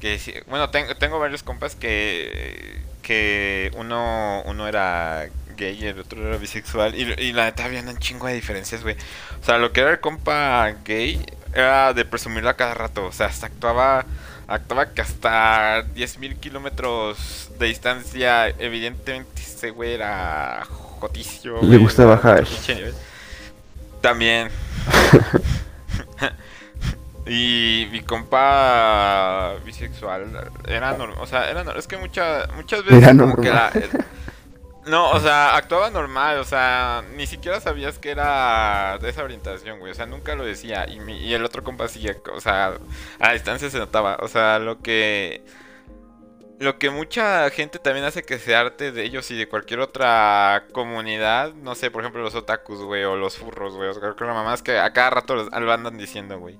que sí, bueno, tengo varios compas que uno era gay y el otro era bisexual. Y la neta había un chingo de diferencias, güey. O sea, lo que era el compa gay... era de presumirla cada rato, o sea, hasta actuaba que hasta 10.000 kilómetros de distancia, evidentemente ese güey era joticio. Le gusta bajar. También. Y mi compa bisexual era normal, o sea, era normal, es que muchas veces era como que la... No, o sea, actuaba normal, o sea, ni siquiera sabías que era de esa orientación, güey, o sea, nunca lo decía, y el otro compa sí, o sea, a la distancia se notaba, o sea, lo que mucha gente también hace que se arte de ellos y de cualquier otra comunidad, no sé, por ejemplo, los otakus, güey, o los furros, güey, o sea, creo que la mamá es que a cada rato lo andan diciendo, güey.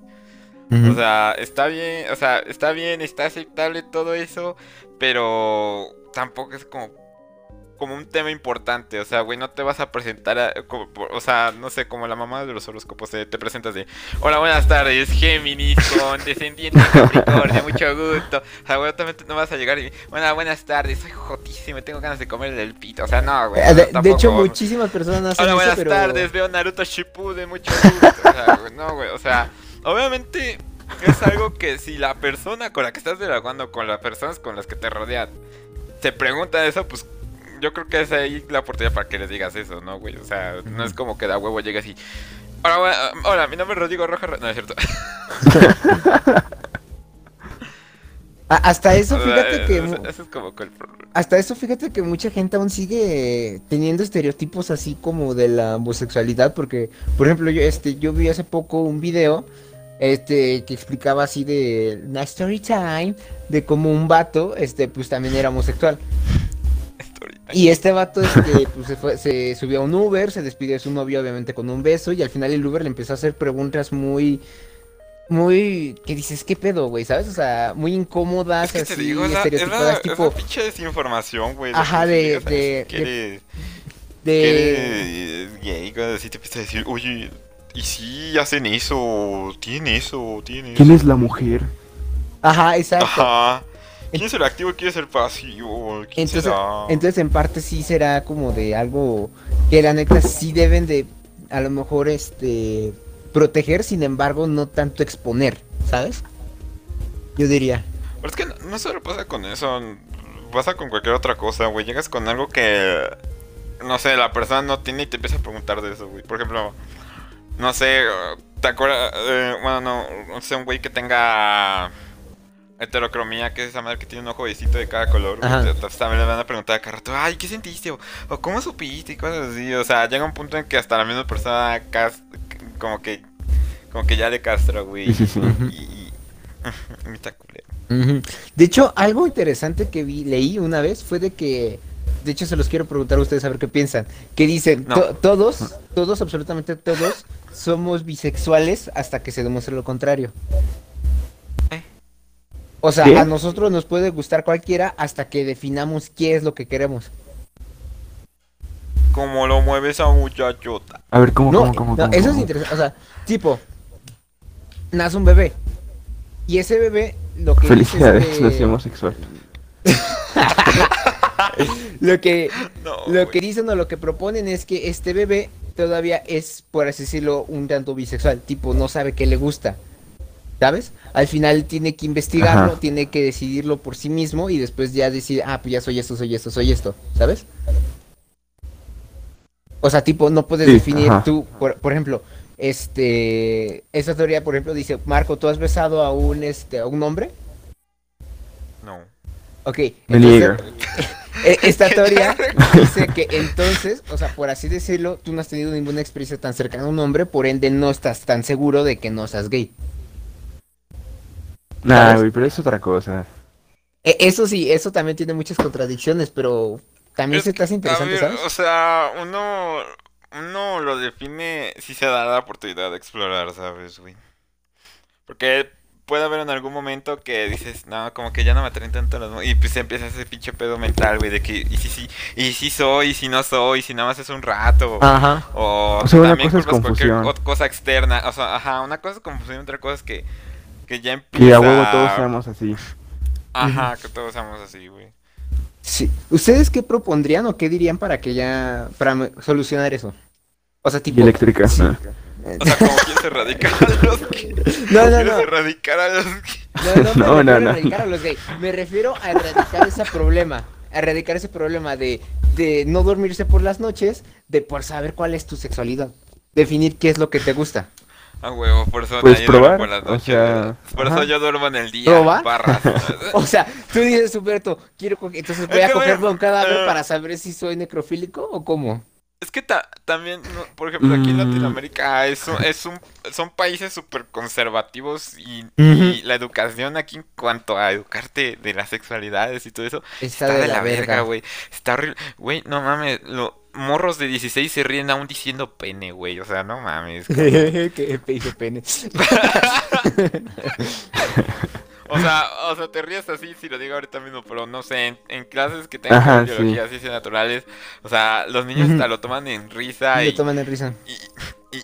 O sea, está bien, está aceptable todo eso, pero tampoco es como un tema importante, o sea, güey, no te vas a presentar, o sea, no sé, como la mamá de los horóscopos, te presentas de, hola, buenas tardes, Géminis, con descendiente de Capricornio, mucho gusto, o sea, güey, también no vas a llegar y, bueno, buenas tardes, soy jotísimo, tengo ganas de comer del pito, o sea, no, güey. De hecho, muchísimas personas hacen eso, pero... Hola, buenas tardes, veo Naruto Shippuden, mucho gusto, o sea, güey, no, güey, o sea, obviamente... Es algo que si la persona con la que estás dialogando, con las personas con las que te rodean, te pregunta eso, pues... Yo creo que es ahí la oportunidad para que les digas eso, ¿no, güey? O sea, no es como que da huevo llegas y... Hola, mi nombre es Rodrigo Rojas... No, es cierto. Hasta eso, fíjate que... Eso es como que el problema. Hasta eso, fíjate que mucha gente aún sigue teniendo estereotipos así como de la homosexualidad, porque, por ejemplo, yo vi hace poco un video... que explicaba así de... Una story time... De cómo un vato, pues también era homosexual. Y este vato pues, se subió a un Uber, se despidió de su novio obviamente con un beso y al final el Uber le empezó a hacer preguntas muy que dices, ¿qué pedo, güey? ¿Sabes? O sea, muy incómodas, es que así, te digo, estereotipadas, es tipo... Es una pinche desinformación, güey. Ajá, ¿Qué eres gay? Cuando así te empiezas a decir, oye, y si hacen eso, tienen eso. ¿Quién es la mujer? Ajá, exacto. Ajá. ¿Quién es el activo? ¿Quién es el pasivo? Entonces en parte sí será como de algo que la neta sí deben de a lo mejor proteger, sin embargo no tanto exponer, ¿sabes? Yo diría. Pero es que no solo pasa con eso, pasa con cualquier otra cosa, güey. Llegas con algo que, no sé, la persona no tiene y te empieza a preguntar de eso, güey. Por ejemplo, no sé, ¿te acuerdas? Bueno, no sé, un güey que tenga... heterocromía, que es esa madre que tiene un ojo visito de cada color. También le van a preguntar a cada rato, ay, ¿qué sentiste? O ¿cómo supiste? Y cosas así. O sea, llega un punto en que hasta la misma persona como que ya le castró, güey. De hecho, algo interesante que leí una vez fue de que de hecho se los quiero preguntar a ustedes a ver qué piensan. ¿Qué dicen? No. Todos, absolutamente todos, somos bisexuales hasta que se demuestre lo contrario. O sea, ¿sí? A nosotros nos puede gustar cualquiera hasta que definamos qué es lo que queremos. ¿Cómo lo mueve esa muchachota? A ver, ¿cómo? Es interesante, o sea, tipo, nace un bebé y ese bebé lo que felicidades, dice es que... nací homosexual. Lo que dicen o lo que proponen es que este bebé todavía es, por así decirlo, un tanto bisexual, tipo, no sabe qué le gusta, ¿sabes? Al final tiene que investigarlo, ajá, tiene que decidirlo por sí mismo y después ya decir, ah, pues ya soy esto, ¿sabes? O sea, tipo, no puedes definir tú, por ejemplo, esta teoría, por ejemplo, dice, Marco, ¿tú has besado a un hombre? No. Ok, entonces, esta teoría dice que entonces, o sea, por así decirlo, tú no has tenido ninguna experiencia tan cercana a un hombre, por ende no estás tan seguro de que no seas gay. Nah, güey, pero es otra cosa. Eso sí, eso también tiene muchas contradicciones, pero también se te hace interesante, ver, ¿sabes? O sea, uno lo define si se da la oportunidad de explorar, ¿sabes, güey? Porque puede haber en algún momento que dices, no, como que ya no me atraen tanto los... Y pues empieza ese pinche pedo mental, güey, de que y si soy, y si no soy, y si nada más es un rato. Ajá. O sea, también culpas cualquier cosa externa. O sea, ajá, una cosa es confusión, otra cosa es que ya empieza... Y a huevo todos seamos así. Ajá, que todos seamos así, güey. Sí. ¿Ustedes qué propondrían o qué dirían para que ya... para solucionar eso? O sea, tipo... Eléctrica, sí. ¿No? O sea, como quieres erradicar a los gays. No. Erradicar a los gays. No. Erradicar a los gays. Me refiero a erradicar ese problema. A erradicar ese problema de no dormirse por las noches, de por saber cuál es tu sexualidad. Definir qué es lo que te gusta. Ah, huevo, por eso pues probar, por las noches, o sea... Por eso yo duermo en el día. ¿Proba? Barras. O sea, tú dices, Humberto, quiero entonces voy a coger un cadáver para saber si soy necrofílico o cómo. Es que también, no, por ejemplo, aquí en Latinoamérica son países súper conservativos y la educación aquí en cuanto a educarte de las sexualidades y todo eso está de la verga, güey. Está horrible, güey, no mames, los morros de 16 se ríen aún diciendo pene, güey, o sea, no mames. ¿Qué dice pene? O sea, te ríes así si lo digo ahorita mismo, pero no sé, en clases que tengan biología, ciencias naturales, o sea, los niños hasta lo toman en risa. Lo toman en risa.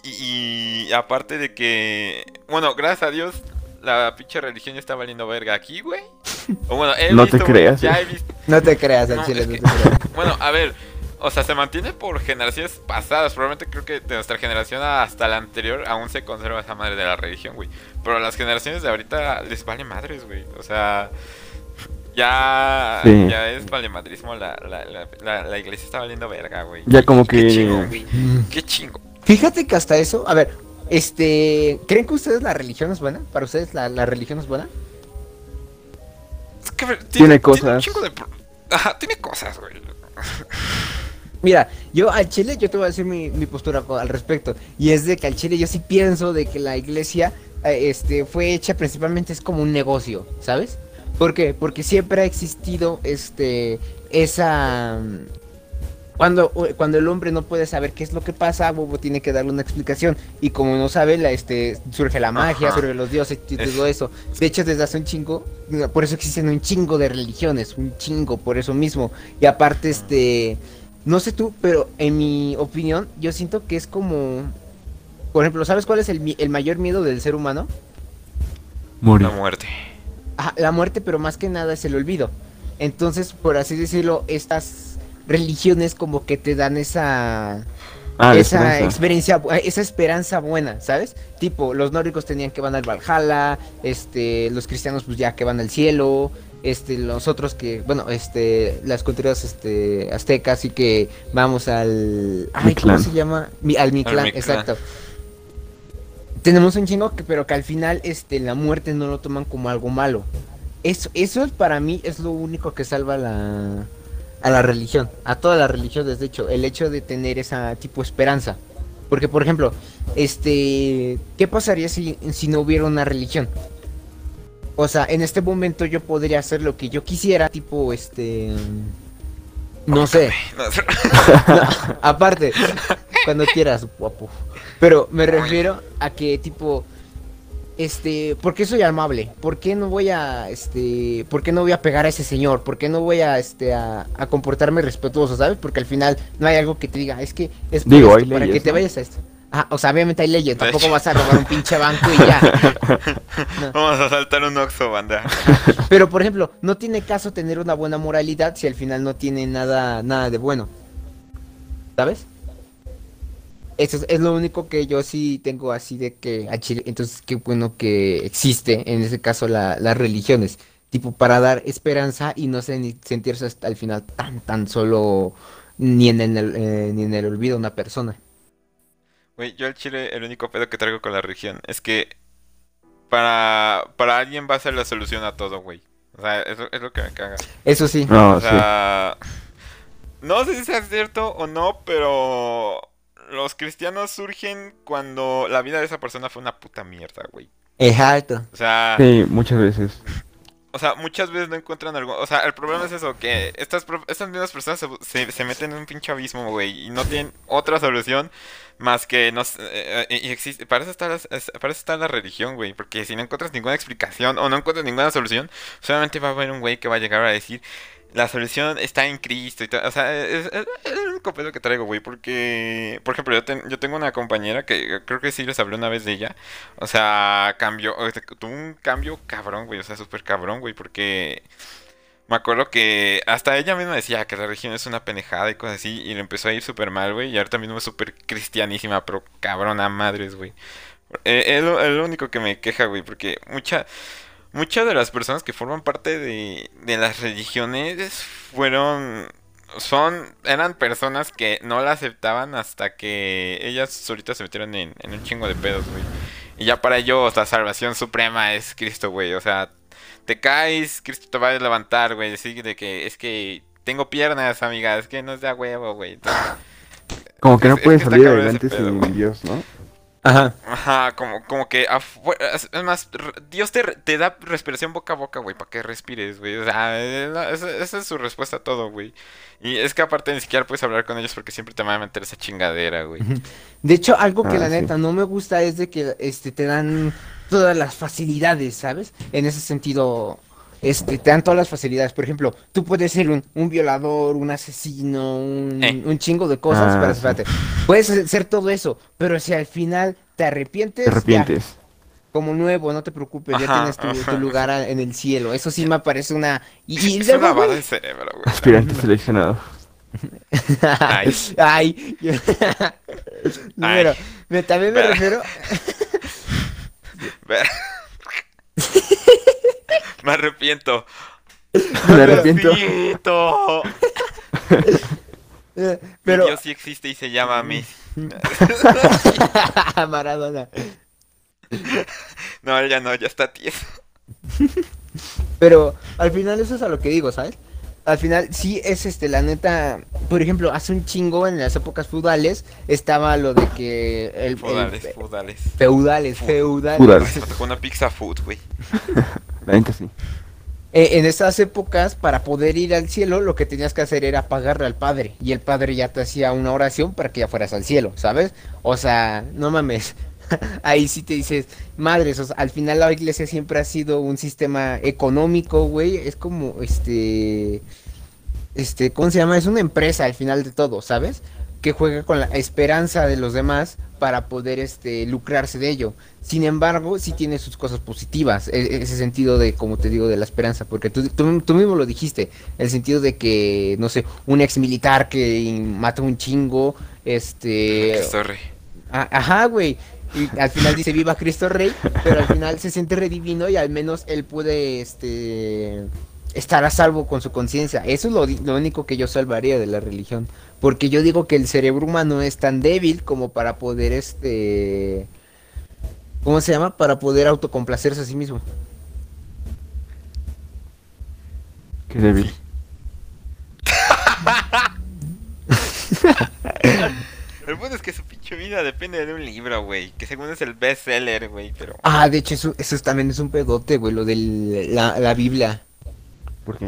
Y aparte de que, bueno, gracias a Dios, la pinche religión ya está valiendo verga aquí, güey. O bueno, no te creas. Bueno, a ver, o sea, se mantiene por generaciones pasadas. Probablemente creo que de nuestra generación hasta la anterior aún se conserva esa madre de la religión, güey. Pero a las generaciones de ahorita les vale madres, güey. O sea, ya es valemadrismo. La iglesia está valiendo verga, güey. Ya como que... Qué chingo, güey. Qué chingo. Fíjate que hasta eso... A ver, ¿creen que ustedes la religión es buena? ¿Para ustedes la religión es buena? Es que tiene cosas. Ajá, tiene cosas, güey. Mira, yo al chile, yo te voy a decir mi postura al respecto, y es de que al chile yo sí pienso de que la iglesia fue hecha principalmente es como un negocio, ¿sabes? ¿Por qué? Porque siempre ha existido esa... Cuando el hombre no puede saber qué es lo que pasa, Bobo tiene que darle una explicación. Y como no sabe, surge la magia, surge los dioses y todo eso. De hecho, desde hace un chingo, por eso existen un chingo de religiones, un chingo, por eso mismo. Y aparte, no sé tú, pero en mi opinión, yo siento que es como... Por ejemplo, ¿sabes cuál es el mayor miedo del ser humano? Morir. La muerte. Ah, la muerte, pero más que nada es el olvido. Entonces, por así decirlo, estas... religiones como que te dan esa esperanza buena, ¿sabes? Tipo, los nórdicos tenían que van al Valhalla, los cristianos pues ya que van al cielo, los otros que, bueno, las culturas aztecas y que vamos al... Ay, ¿cómo se llama? Al Mictlán, exacto. Tenemos un chingo, pero que al final la muerte no lo toman como algo malo. Eso para mí es lo único que salva a la religión, a todas las religiones, de hecho, el hecho de tener esa tipo de esperanza. Porque, por ejemplo, ¿qué pasaría si no hubiera una religión? O sea, en este momento yo podría hacer lo que yo quisiera, tipo, No sé. No, aparte, cuando quieras, guapo. Pero me refiero a que tipo, ¿por qué soy amable? ¿Por qué no voy a, por qué no voy a pegar a ese señor? ¿Por qué no voy a, a comportarme respetuoso, sabes? Porque al final no hay algo que te diga, es que es por digo, esto, para leyes, que te vayas a esto. Ah, o sea, obviamente hay leyes, tampoco vas a robar un pinche banco y ya. No. Vamos a saltar un Oxxo, banda. Pero, por ejemplo, no tiene caso tener una buena moralidad si al final no tiene nada de bueno. ¿Sabes? Eso es lo único que yo sí tengo así de que a Chile. Entonces, qué bueno que existe, en ese caso, las religiones. Tipo, para dar esperanza y no sentirse hasta al final tan solo ni en el olvido una persona. Güey, yo al chile el único pedo que traigo con la religión es que para alguien va a ser la solución a todo, güey. O sea, es lo que me caga. Eso sí. No, o sea, sí. No sé si sea cierto o no, pero los cristianos surgen cuando la vida de esa persona fue una puta mierda, güey. Exacto. O sea... Sí, muchas veces. O sea, muchas veces no encuentran algo. O sea, el problema es eso, que estas mismas personas se meten en un pinche abismo, güey. Y no tienen otra solución más que... para eso está la religión, güey. Porque si no encuentras ninguna explicación o no encuentras ninguna solución, solamente va a haber un güey que va a llegar a decir, la solución está en Cristo y todo. O sea, es el único pedo que traigo, güey. Porque, por ejemplo, yo tengo una compañera que creo que sí les hablé una vez de ella. O sea, tuvo un cambio cabrón, güey. O sea, súper cabrón, güey. Porque me acuerdo que hasta ella misma decía que la religión es una pendejada y cosas así. Y le empezó a ir súper mal, güey. Y ahorita mismo es súper cristianísima, pero cabrona madres, güey. Es lo único que me queja, güey. Porque muchas de las personas que forman parte de las religiones eran personas que no la aceptaban hasta que ellas solitas se metieron en un chingo de pedos, güey. Y ya para ellos la salvación suprema es Cristo, güey. O sea, te caes, Cristo te va a levantar, güey. Decir de que es que tengo piernas, amiga, es que no es de a huevo, güey. Como que no puedes salir adelante sin Dios, ¿no? Ajá. Ajá, como que afuera. Es más, Dios te da respiración boca a boca, güey, para que respires, güey. O sea, esa es su respuesta a todo, güey. Y es que aparte ni siquiera puedes hablar con ellos porque siempre te van a meter esa chingadera, güey. De hecho, algo que la neta no me gusta es de que te dan todas las facilidades, ¿sabes? En ese sentido, te dan todas las facilidades. Por ejemplo, tú puedes ser un violador, un asesino, un chingo de cosas. Espérate. Puedes ser todo eso, pero si al final te arrepientes. Te arrepientes. Ya, como nuevo, no te preocupes, ya tienes tu lugar en el cielo. Eso sí me parece una... Es una lavada de cerebro, güey. Aspirante seleccionado. Ay. No, ay. Pero también me refiero... Me arrepiento. Me arrepiento. Pero Dios sí existe y se llama a mí. Maradona. No, ya no, ya está tieso. Pero al final eso es a lo que digo, ¿sabes? Al final sí es la neta. Por ejemplo, hace un chingo en las épocas feudales estaba lo de que el feudales. Me tocó una pizza food, güey. La gente sí. En esas épocas, para poder ir al cielo, lo que tenías que hacer era pagarle al padre. Y el padre ya te hacía una oración para que ya fueras al cielo, ¿sabes? O sea, no mames. Ahí sí te dices, madres, o sea, al final la iglesia siempre ha sido un sistema económico, güey. Es como, ¿cómo se llama? Es una empresa al final de todo, ¿sabes? Que juega con la esperanza de los demás para poder, lucrarse de ello. Sin embargo, sí tiene sus cosas positivas, ese sentido de, como te digo, de la esperanza, porque tú mismo lo dijiste, el sentido de que, no sé, un ex militar que mató un chingo, Cristo Rey. Ajá, güey. Y al final dice viva Cristo Rey, pero al final se siente redivino y al menos él puede estar a salvo con su conciencia. Eso es lo único que yo salvaría de la religión, porque yo digo que el cerebro humano es tan débil como para poder ¿cómo se llama? Para poder autocomplacerse a sí mismo. Qué débil. El punto es que su pinche vida depende de un libro, güey, que según es el bestseller, güey, pero... Ah, de hecho, eso también es un pedote, güey, lo de la Biblia. ¿Por qué?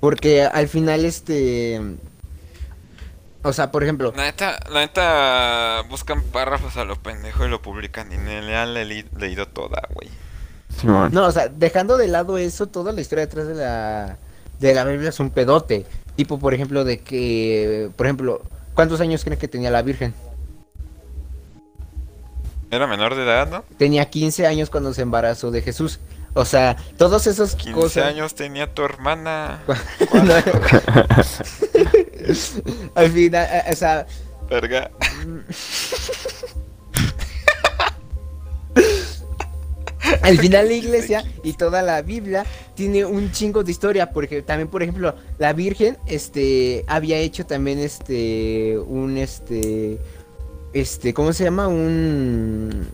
Porque al final, o sea, por ejemplo... La neta buscan párrafos a lo pendejo y lo publican y ni le han leído toda, güey. No, o sea, dejando de lado eso, toda la historia detrás de la Biblia es un pedote. Tipo, por ejemplo, de que... Por ejemplo, ¿cuántos años creen que tenía la Virgen? Era menor de edad, ¿no? Tenía 15 años cuando se embarazó de Jesús. O sea, todos esos 15 cosas... años tenía tu hermana. No. Al final, o sea... Verga. Al final la iglesia y toda la Biblia tiene un chingo de historia, porque también, por ejemplo, la Virgen, había hecho también, ¿cómo se llama? Un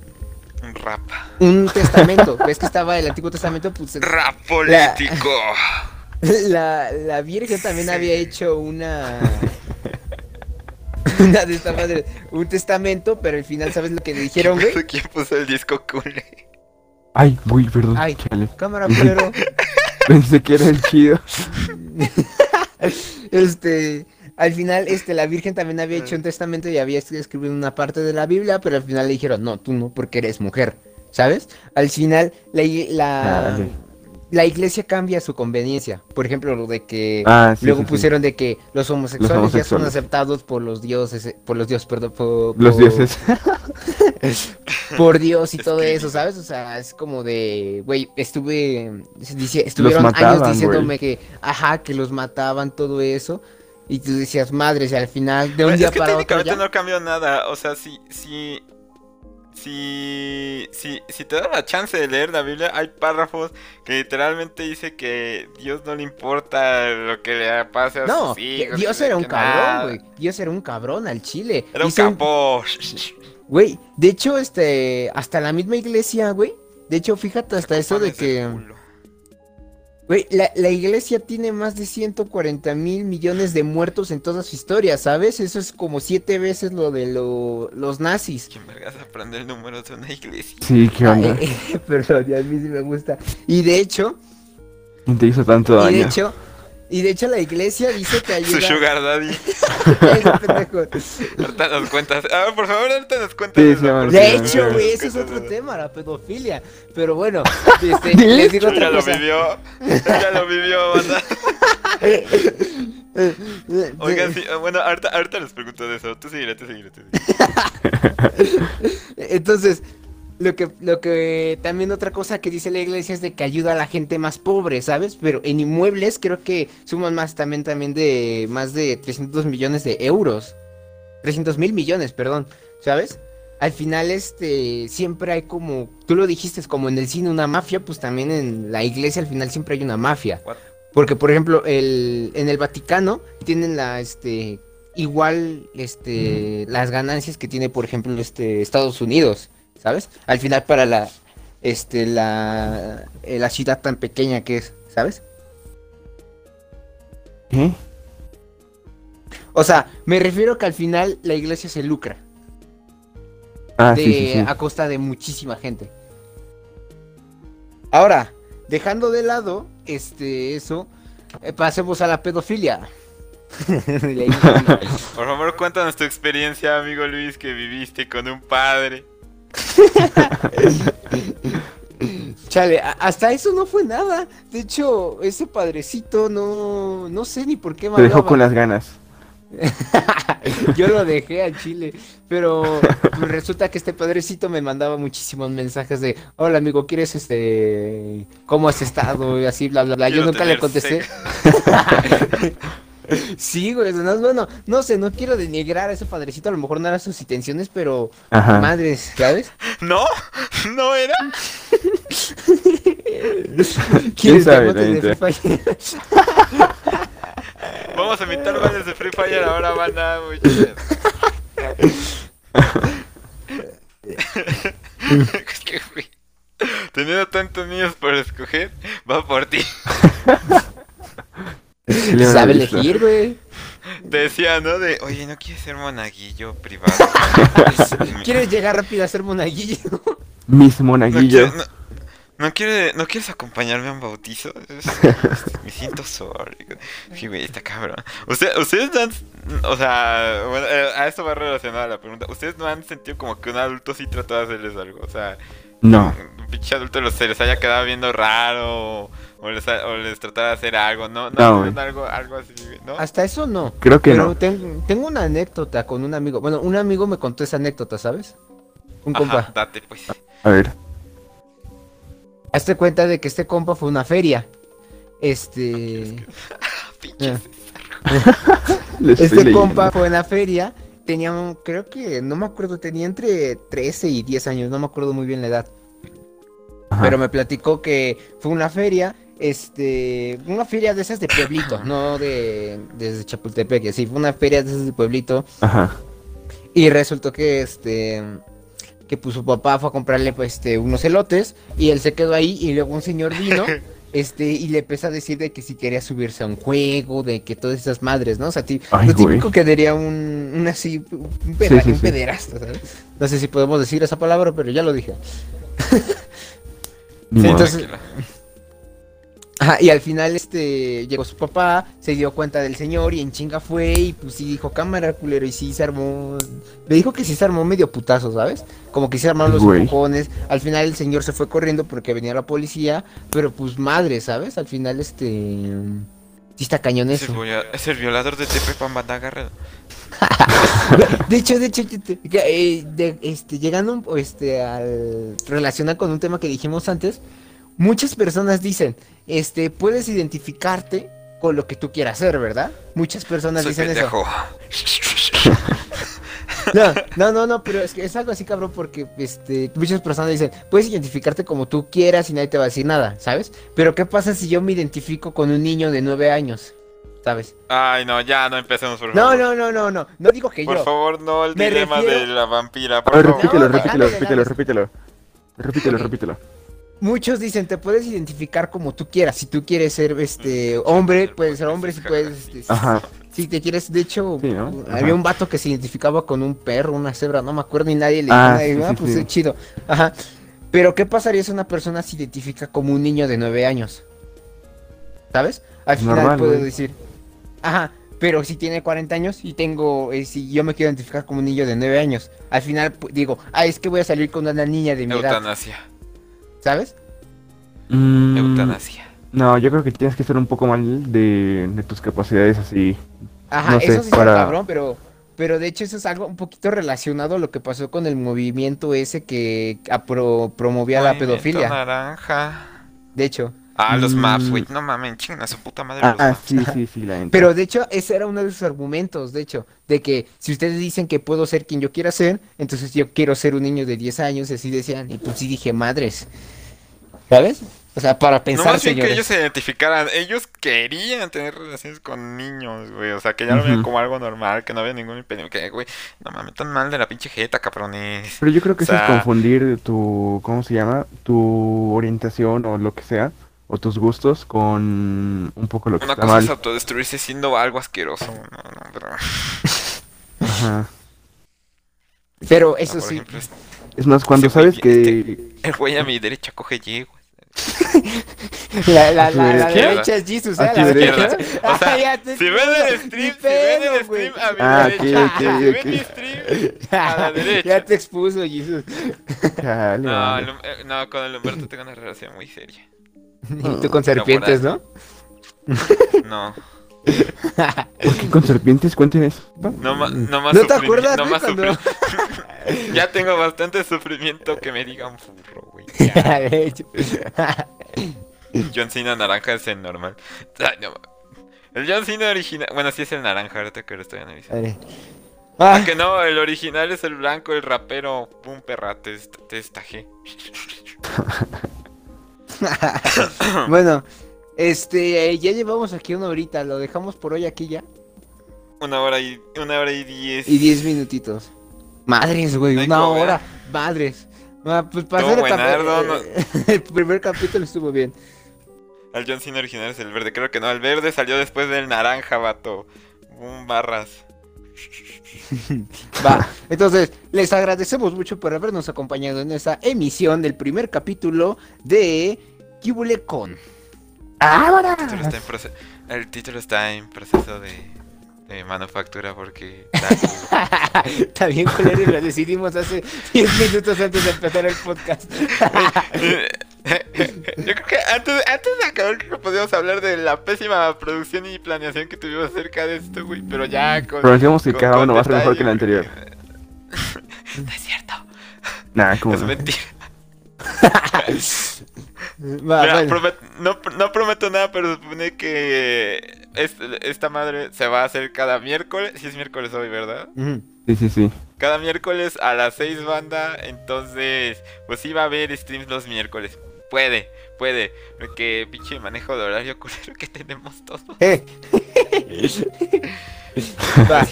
rap. Un testamento. ¿Ves que estaba el Antiguo Testamento? Pues, rap político. La Virgen también había hecho una de estas madres, un testamento, pero al final, ¿sabes lo que le dijeron, güey? ¿Quién puso el disco cule? Ay, güey, perdón. Ay, chale. Cámara, pero... Pensé que era el chido. Al final, la Virgen también había hecho un testamento y había escrito una parte de la Biblia, pero al final le dijeron, no, tú no, porque eres mujer, ¿sabes? Al final, la iglesia cambia su conveniencia. Por ejemplo, lo de que... pusieron de que los homosexuales ya son aceptados por los dioses, los dioses. Por Dios y todo eso, ¿sabes? O sea, es como de... Güey, estuvieron mataban, años diciéndome que los mataban, todo eso. Y tú decías, madres, y al final, de un día para otro... Es que no cambió nada, o sea, si te da la chance de leer la Biblia, hay párrafos que literalmente dice que Dios no le importa lo que le pase a sus hijos. No, Dios era un cabrón, güey. Dios era un cabrón al chile. Era un capo. Güey, de hecho, hasta la misma iglesia, güey. De hecho, fíjate hasta eso de que... Güey, la iglesia tiene más de 140 mil millones de muertos en toda su historia, ¿sabes? Eso es como 7 veces lo de los nazis. ¿Quién vergas aprende el número de una iglesia? Sí, qué onda. Perdón, a mí sí me gusta. Y de hecho... Te hizo tanto daño. Y de hecho la iglesia dice que ayuda... Su sugar daddy. Ahorita nos cuentas. A ver, por favor, ahorita nos cuentas. Sí, de hecho, güey, ese es otro tema, la pedofilia. Pero bueno, les digo otra cosa. Ya lo vivió, banda. Oigan, sí, bueno, ahorita les pregunto de eso. Tú síguile. Entonces... Lo que también otra cosa que dice la iglesia es de que ayuda a la gente más pobre, ¿sabes? Pero en inmuebles creo que suman más también de más de 300 millones de euros. 300 mil millones, perdón, ¿sabes? Al final, siempre hay como, tú lo dijiste, es como en el cine una mafia, pues también en la iglesia al final siempre hay una mafia. Porque, por ejemplo, en el Vaticano tienen las ganancias que tiene, por ejemplo, Estados Unidos. ¿Sabes? Al final para la ciudad tan pequeña que es, ¿sabes? ¿Eh? O sea, me refiero que al final la iglesia se lucra. Sí. A costa de muchísima gente. Ahora, dejando de lado eso, pasemos a la pedofilia. Por favor, cuéntanos tu experiencia, amigo Luis, que viviste con un padre. Chale, hasta eso no fue nada. De hecho, ese padrecito no sé ni por qué me dejó con las ganas. Yo lo dejé al chile, pero pues, resulta que este padrecito me mandaba muchísimos mensajes de hola amigo, ¿quieres cómo has estado? Y así bla bla bla. Yo nunca le contesté. Sí, güey, no sé, no quiero denigrar a ese padrecito, a lo mejor no eran sus intenciones, pero... Ajá. Madres, ¿sabes? No era. ¿Quién sabe? De Free Fire. Vamos a imitar goles de Free Fire ahora, banda, muy chido. Es que, güey, teniendo tantos niños por escoger, va por ti. Sabe elegir, güey. Te decía, ¿no? De, oye, ¿no quieres ser monaguillo privado? ¿Quieres llegar rápido a ser monaguillo? Mis monaguillos. No, ¿No quieres acompañarme a un bautizo? Me siento solo. Sí, güey, está cabrón. Ustedes no han... O sea, bueno, a esto va relacionada la pregunta. ¿Ustedes no han sentido como que un adulto sí trató de hacerles algo? O sea... No. Un pinche adulto se les haya quedado viendo raro o les tratara de hacer algo, ¿no? No, algo así, ¿no? Hasta eso no. Creo que pero no. Tengo una anécdota con un amigo. Bueno, un amigo me contó esa anécdota, ¿sabes? Un compa. Date, pues. A ver. Hazte cuenta de que este compa fue a una feria. Este compa fue a una feria. Tenía, creo que, no me acuerdo, tenía entre 13 y 10 años, no me acuerdo muy bien la edad. Ajá. Pero me platicó que fue una feria, una feria de esas de pueblito, no de Chapultepec, sí, fue una feria de esas de pueblito. Ajá. Y resultó que, que pues su papá fue a comprarle, pues, unos elotes, y él se quedó ahí, y luego un señor vino... y le empezó a decir de que si quería subirse a un juego, de que todas esas madres, ¿no? O sea, lo típico que diría un pederasta, ¿sabes? No sé si podemos decir esa palabra, pero ya lo dije. Sí, entonces... Ajá, y al final, llegó su papá, se dio cuenta del señor y en chinga fue y pues sí dijo, cámara, culero, y sí se armó... Le dijo que sí se armó medio putazo, ¿sabes? Como que se armaron los empujones, al final el señor se fue corriendo porque venía la policía, pero pues madre, ¿sabes? Al final, sí está cañón eso. Es el violador de Tepepan, banda, agarrado. De hecho, llegando al... Relacionar con un tema que dijimos antes... Muchas personas dicen, puedes identificarte con lo que tú quieras hacer, ¿verdad? Muchas personas dicen pendejo. Eso. No, pero es que es algo así, cabrón, porque muchas personas dicen, puedes identificarte como tú quieras y nadie te va a decir nada, ¿sabes? Pero ¿qué pasa si yo me identifico con un niño de 9 años? ¿Sabes? Ay, no, ya no empecemos, por favor. No. No digo que por yo. Por favor, no el dilema de la vampira, por favor. Repítelo. Muchos dicen, te puedes identificar como tú quieras. Si tú quieres ser hombre, puedes ser hombre, si puedes... Ajá. Si te quieres, de hecho, sí, ¿no? Había un vato que se identificaba con un perro, una cebra, no me acuerdo, y nadie le dijo pues es chido. Ajá. Pero ¿qué pasaría si una persona se identifica como un niño de 9 años? ¿Sabes? Al final normal, puedo decir, ajá, pero si tiene 40 años y tengo, si yo me quiero identificar como un niño de 9 años, al final digo, es que voy a salir con una niña de mi edad. Eutanasia. ¿Sabes? Eutanasia. No, yo creo que tienes que ser un poco mal de tus capacidades así. Ajá, no sé, eso sí para... es cabrón, pero de hecho eso es algo un poquito relacionado a lo que pasó con el movimiento ese que promovía movimiento la pedofilia. Naranja. De hecho. Los maps, güey, no mames, chinga, su puta madre. Sí, la gente. Pero de hecho, ese era uno de sus argumentos, de hecho, de que si ustedes dicen que puedo ser quien yo quiera ser, entonces yo quiero ser un niño de 10 años, y así decían, y pues sí dije, madres, ¿sabes? O sea, para pensar, no, más bien que ellos se identificaran, ellos querían tener relaciones con niños, güey, o sea, que ya lo veían como algo normal, que no había ningún impedimento, que, güey, no mames, tan mal de la pinche jeta, cabrones. Pero yo creo que eso es confundir tu, ¿cómo se llama? Tu orientación o lo que sea. O tus gustos con un poco lo que está mal. Una cosa es autodestruirse siendo algo asqueroso. No. Ajá. Pero eso sí. Ejemplo, es más, cuando sabes que... El güey a mi derecha coge yegua. La derecha es Jesus, ¿eh? La derecha. O sea, si ven el stream, a mi derecha. Si ven mi stream, a la derecha. Ya te expuso, Jesus. No, con el Humberto tengo una relación muy seria. Y tú con serpientes, ¿no? No. ¿Por qué con serpientes? Cuenten eso. No más ¿No te acuerdas? No más cuando... Ya tengo bastante sufrimiento que me digan furro, güey. John Cena naranja es el normal. El John Cena original... Bueno, sí es el naranja, ahorita que lo estoy analizando. Aunque no, el original es el blanco, el rapero. Pum, perra, te estajé. Bueno, ya llevamos aquí una horita, lo dejamos por hoy aquí ya. Una hora y 10. Y 10 minutitos. Madres, güey, no una hora, madres. Pues para el primer capítulo estuvo bien. Al John Cena original es el verde, creo que no, el verde salió después del naranja, vato. Barras. Va, entonces les agradecemos mucho por habernos acompañado en esta emisión del primer capítulo de Yulecon. ¡Ahora! El título está en proceso de manufactura porque... Está bien culero y lo decidimos hace 10 minutos antes de empezar el podcast. Yo creo que antes de acabar creo que podíamos hablar de la pésima producción y planeación que tuvimos acerca de esto, güey, pero ya con... Pero decíamos que cada uno va a ser mejor que el anterior. No es cierto. Nah, como... Es mentira. Va, bueno. No prometo nada, pero supone que esta madre se va a hacer cada miércoles. Si es miércoles hoy, ¿verdad? Sí, sí, sí. Cada miércoles a las 6, banda. Entonces, pues sí va a haber streams los miércoles. Puede. Porque pinche manejo de horario culero que tenemos todos.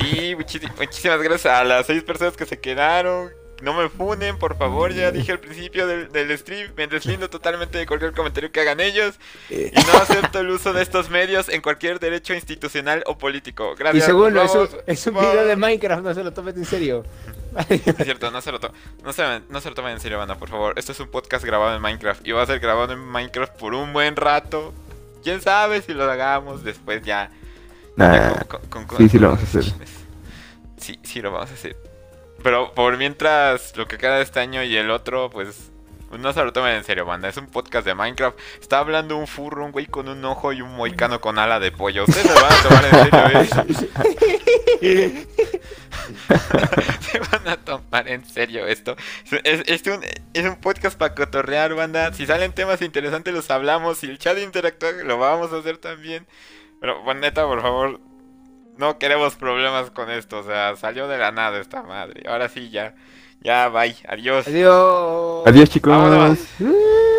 Sí, muchísimas gracias a las 6 personas que se quedaron. No me funen, por favor, ya dije al principio del stream, me deslindo totalmente de cualquier comentario que hagan ellos y no acepto el uso de estos medios en cualquier derecho institucional o político. Gracias. Y seguro, es un video de Minecraft, no se lo tomen en serio. Es cierto, no se lo tomen en serio, banda, por favor. Esto es un podcast grabado en Minecraft y va a ser grabado en Minecraft por un buen rato. Quién sabe si lo hagamos después ya. Sí, lo vamos a hacer. Sí, lo vamos a hacer. Pero por mientras, lo que queda de este año y el otro, pues no se lo tomen en serio, banda. Es un podcast de Minecraft. Está hablando un furro, un güey con un ojo y un moicano con ala de pollo. Ustedes lo van a tomar en serio, ¿eh? Se van a tomar en serio esto. Es un podcast para cotorrear, banda. Si salen temas interesantes, los hablamos. Si el chat interactúa, lo vamos a hacer también. Pero, bueno, neta, por favor. No queremos problemas con esto, o sea, salió de la nada esta madre. Ahora sí, ya, bye, adiós. Adiós, chicos. Vámonos.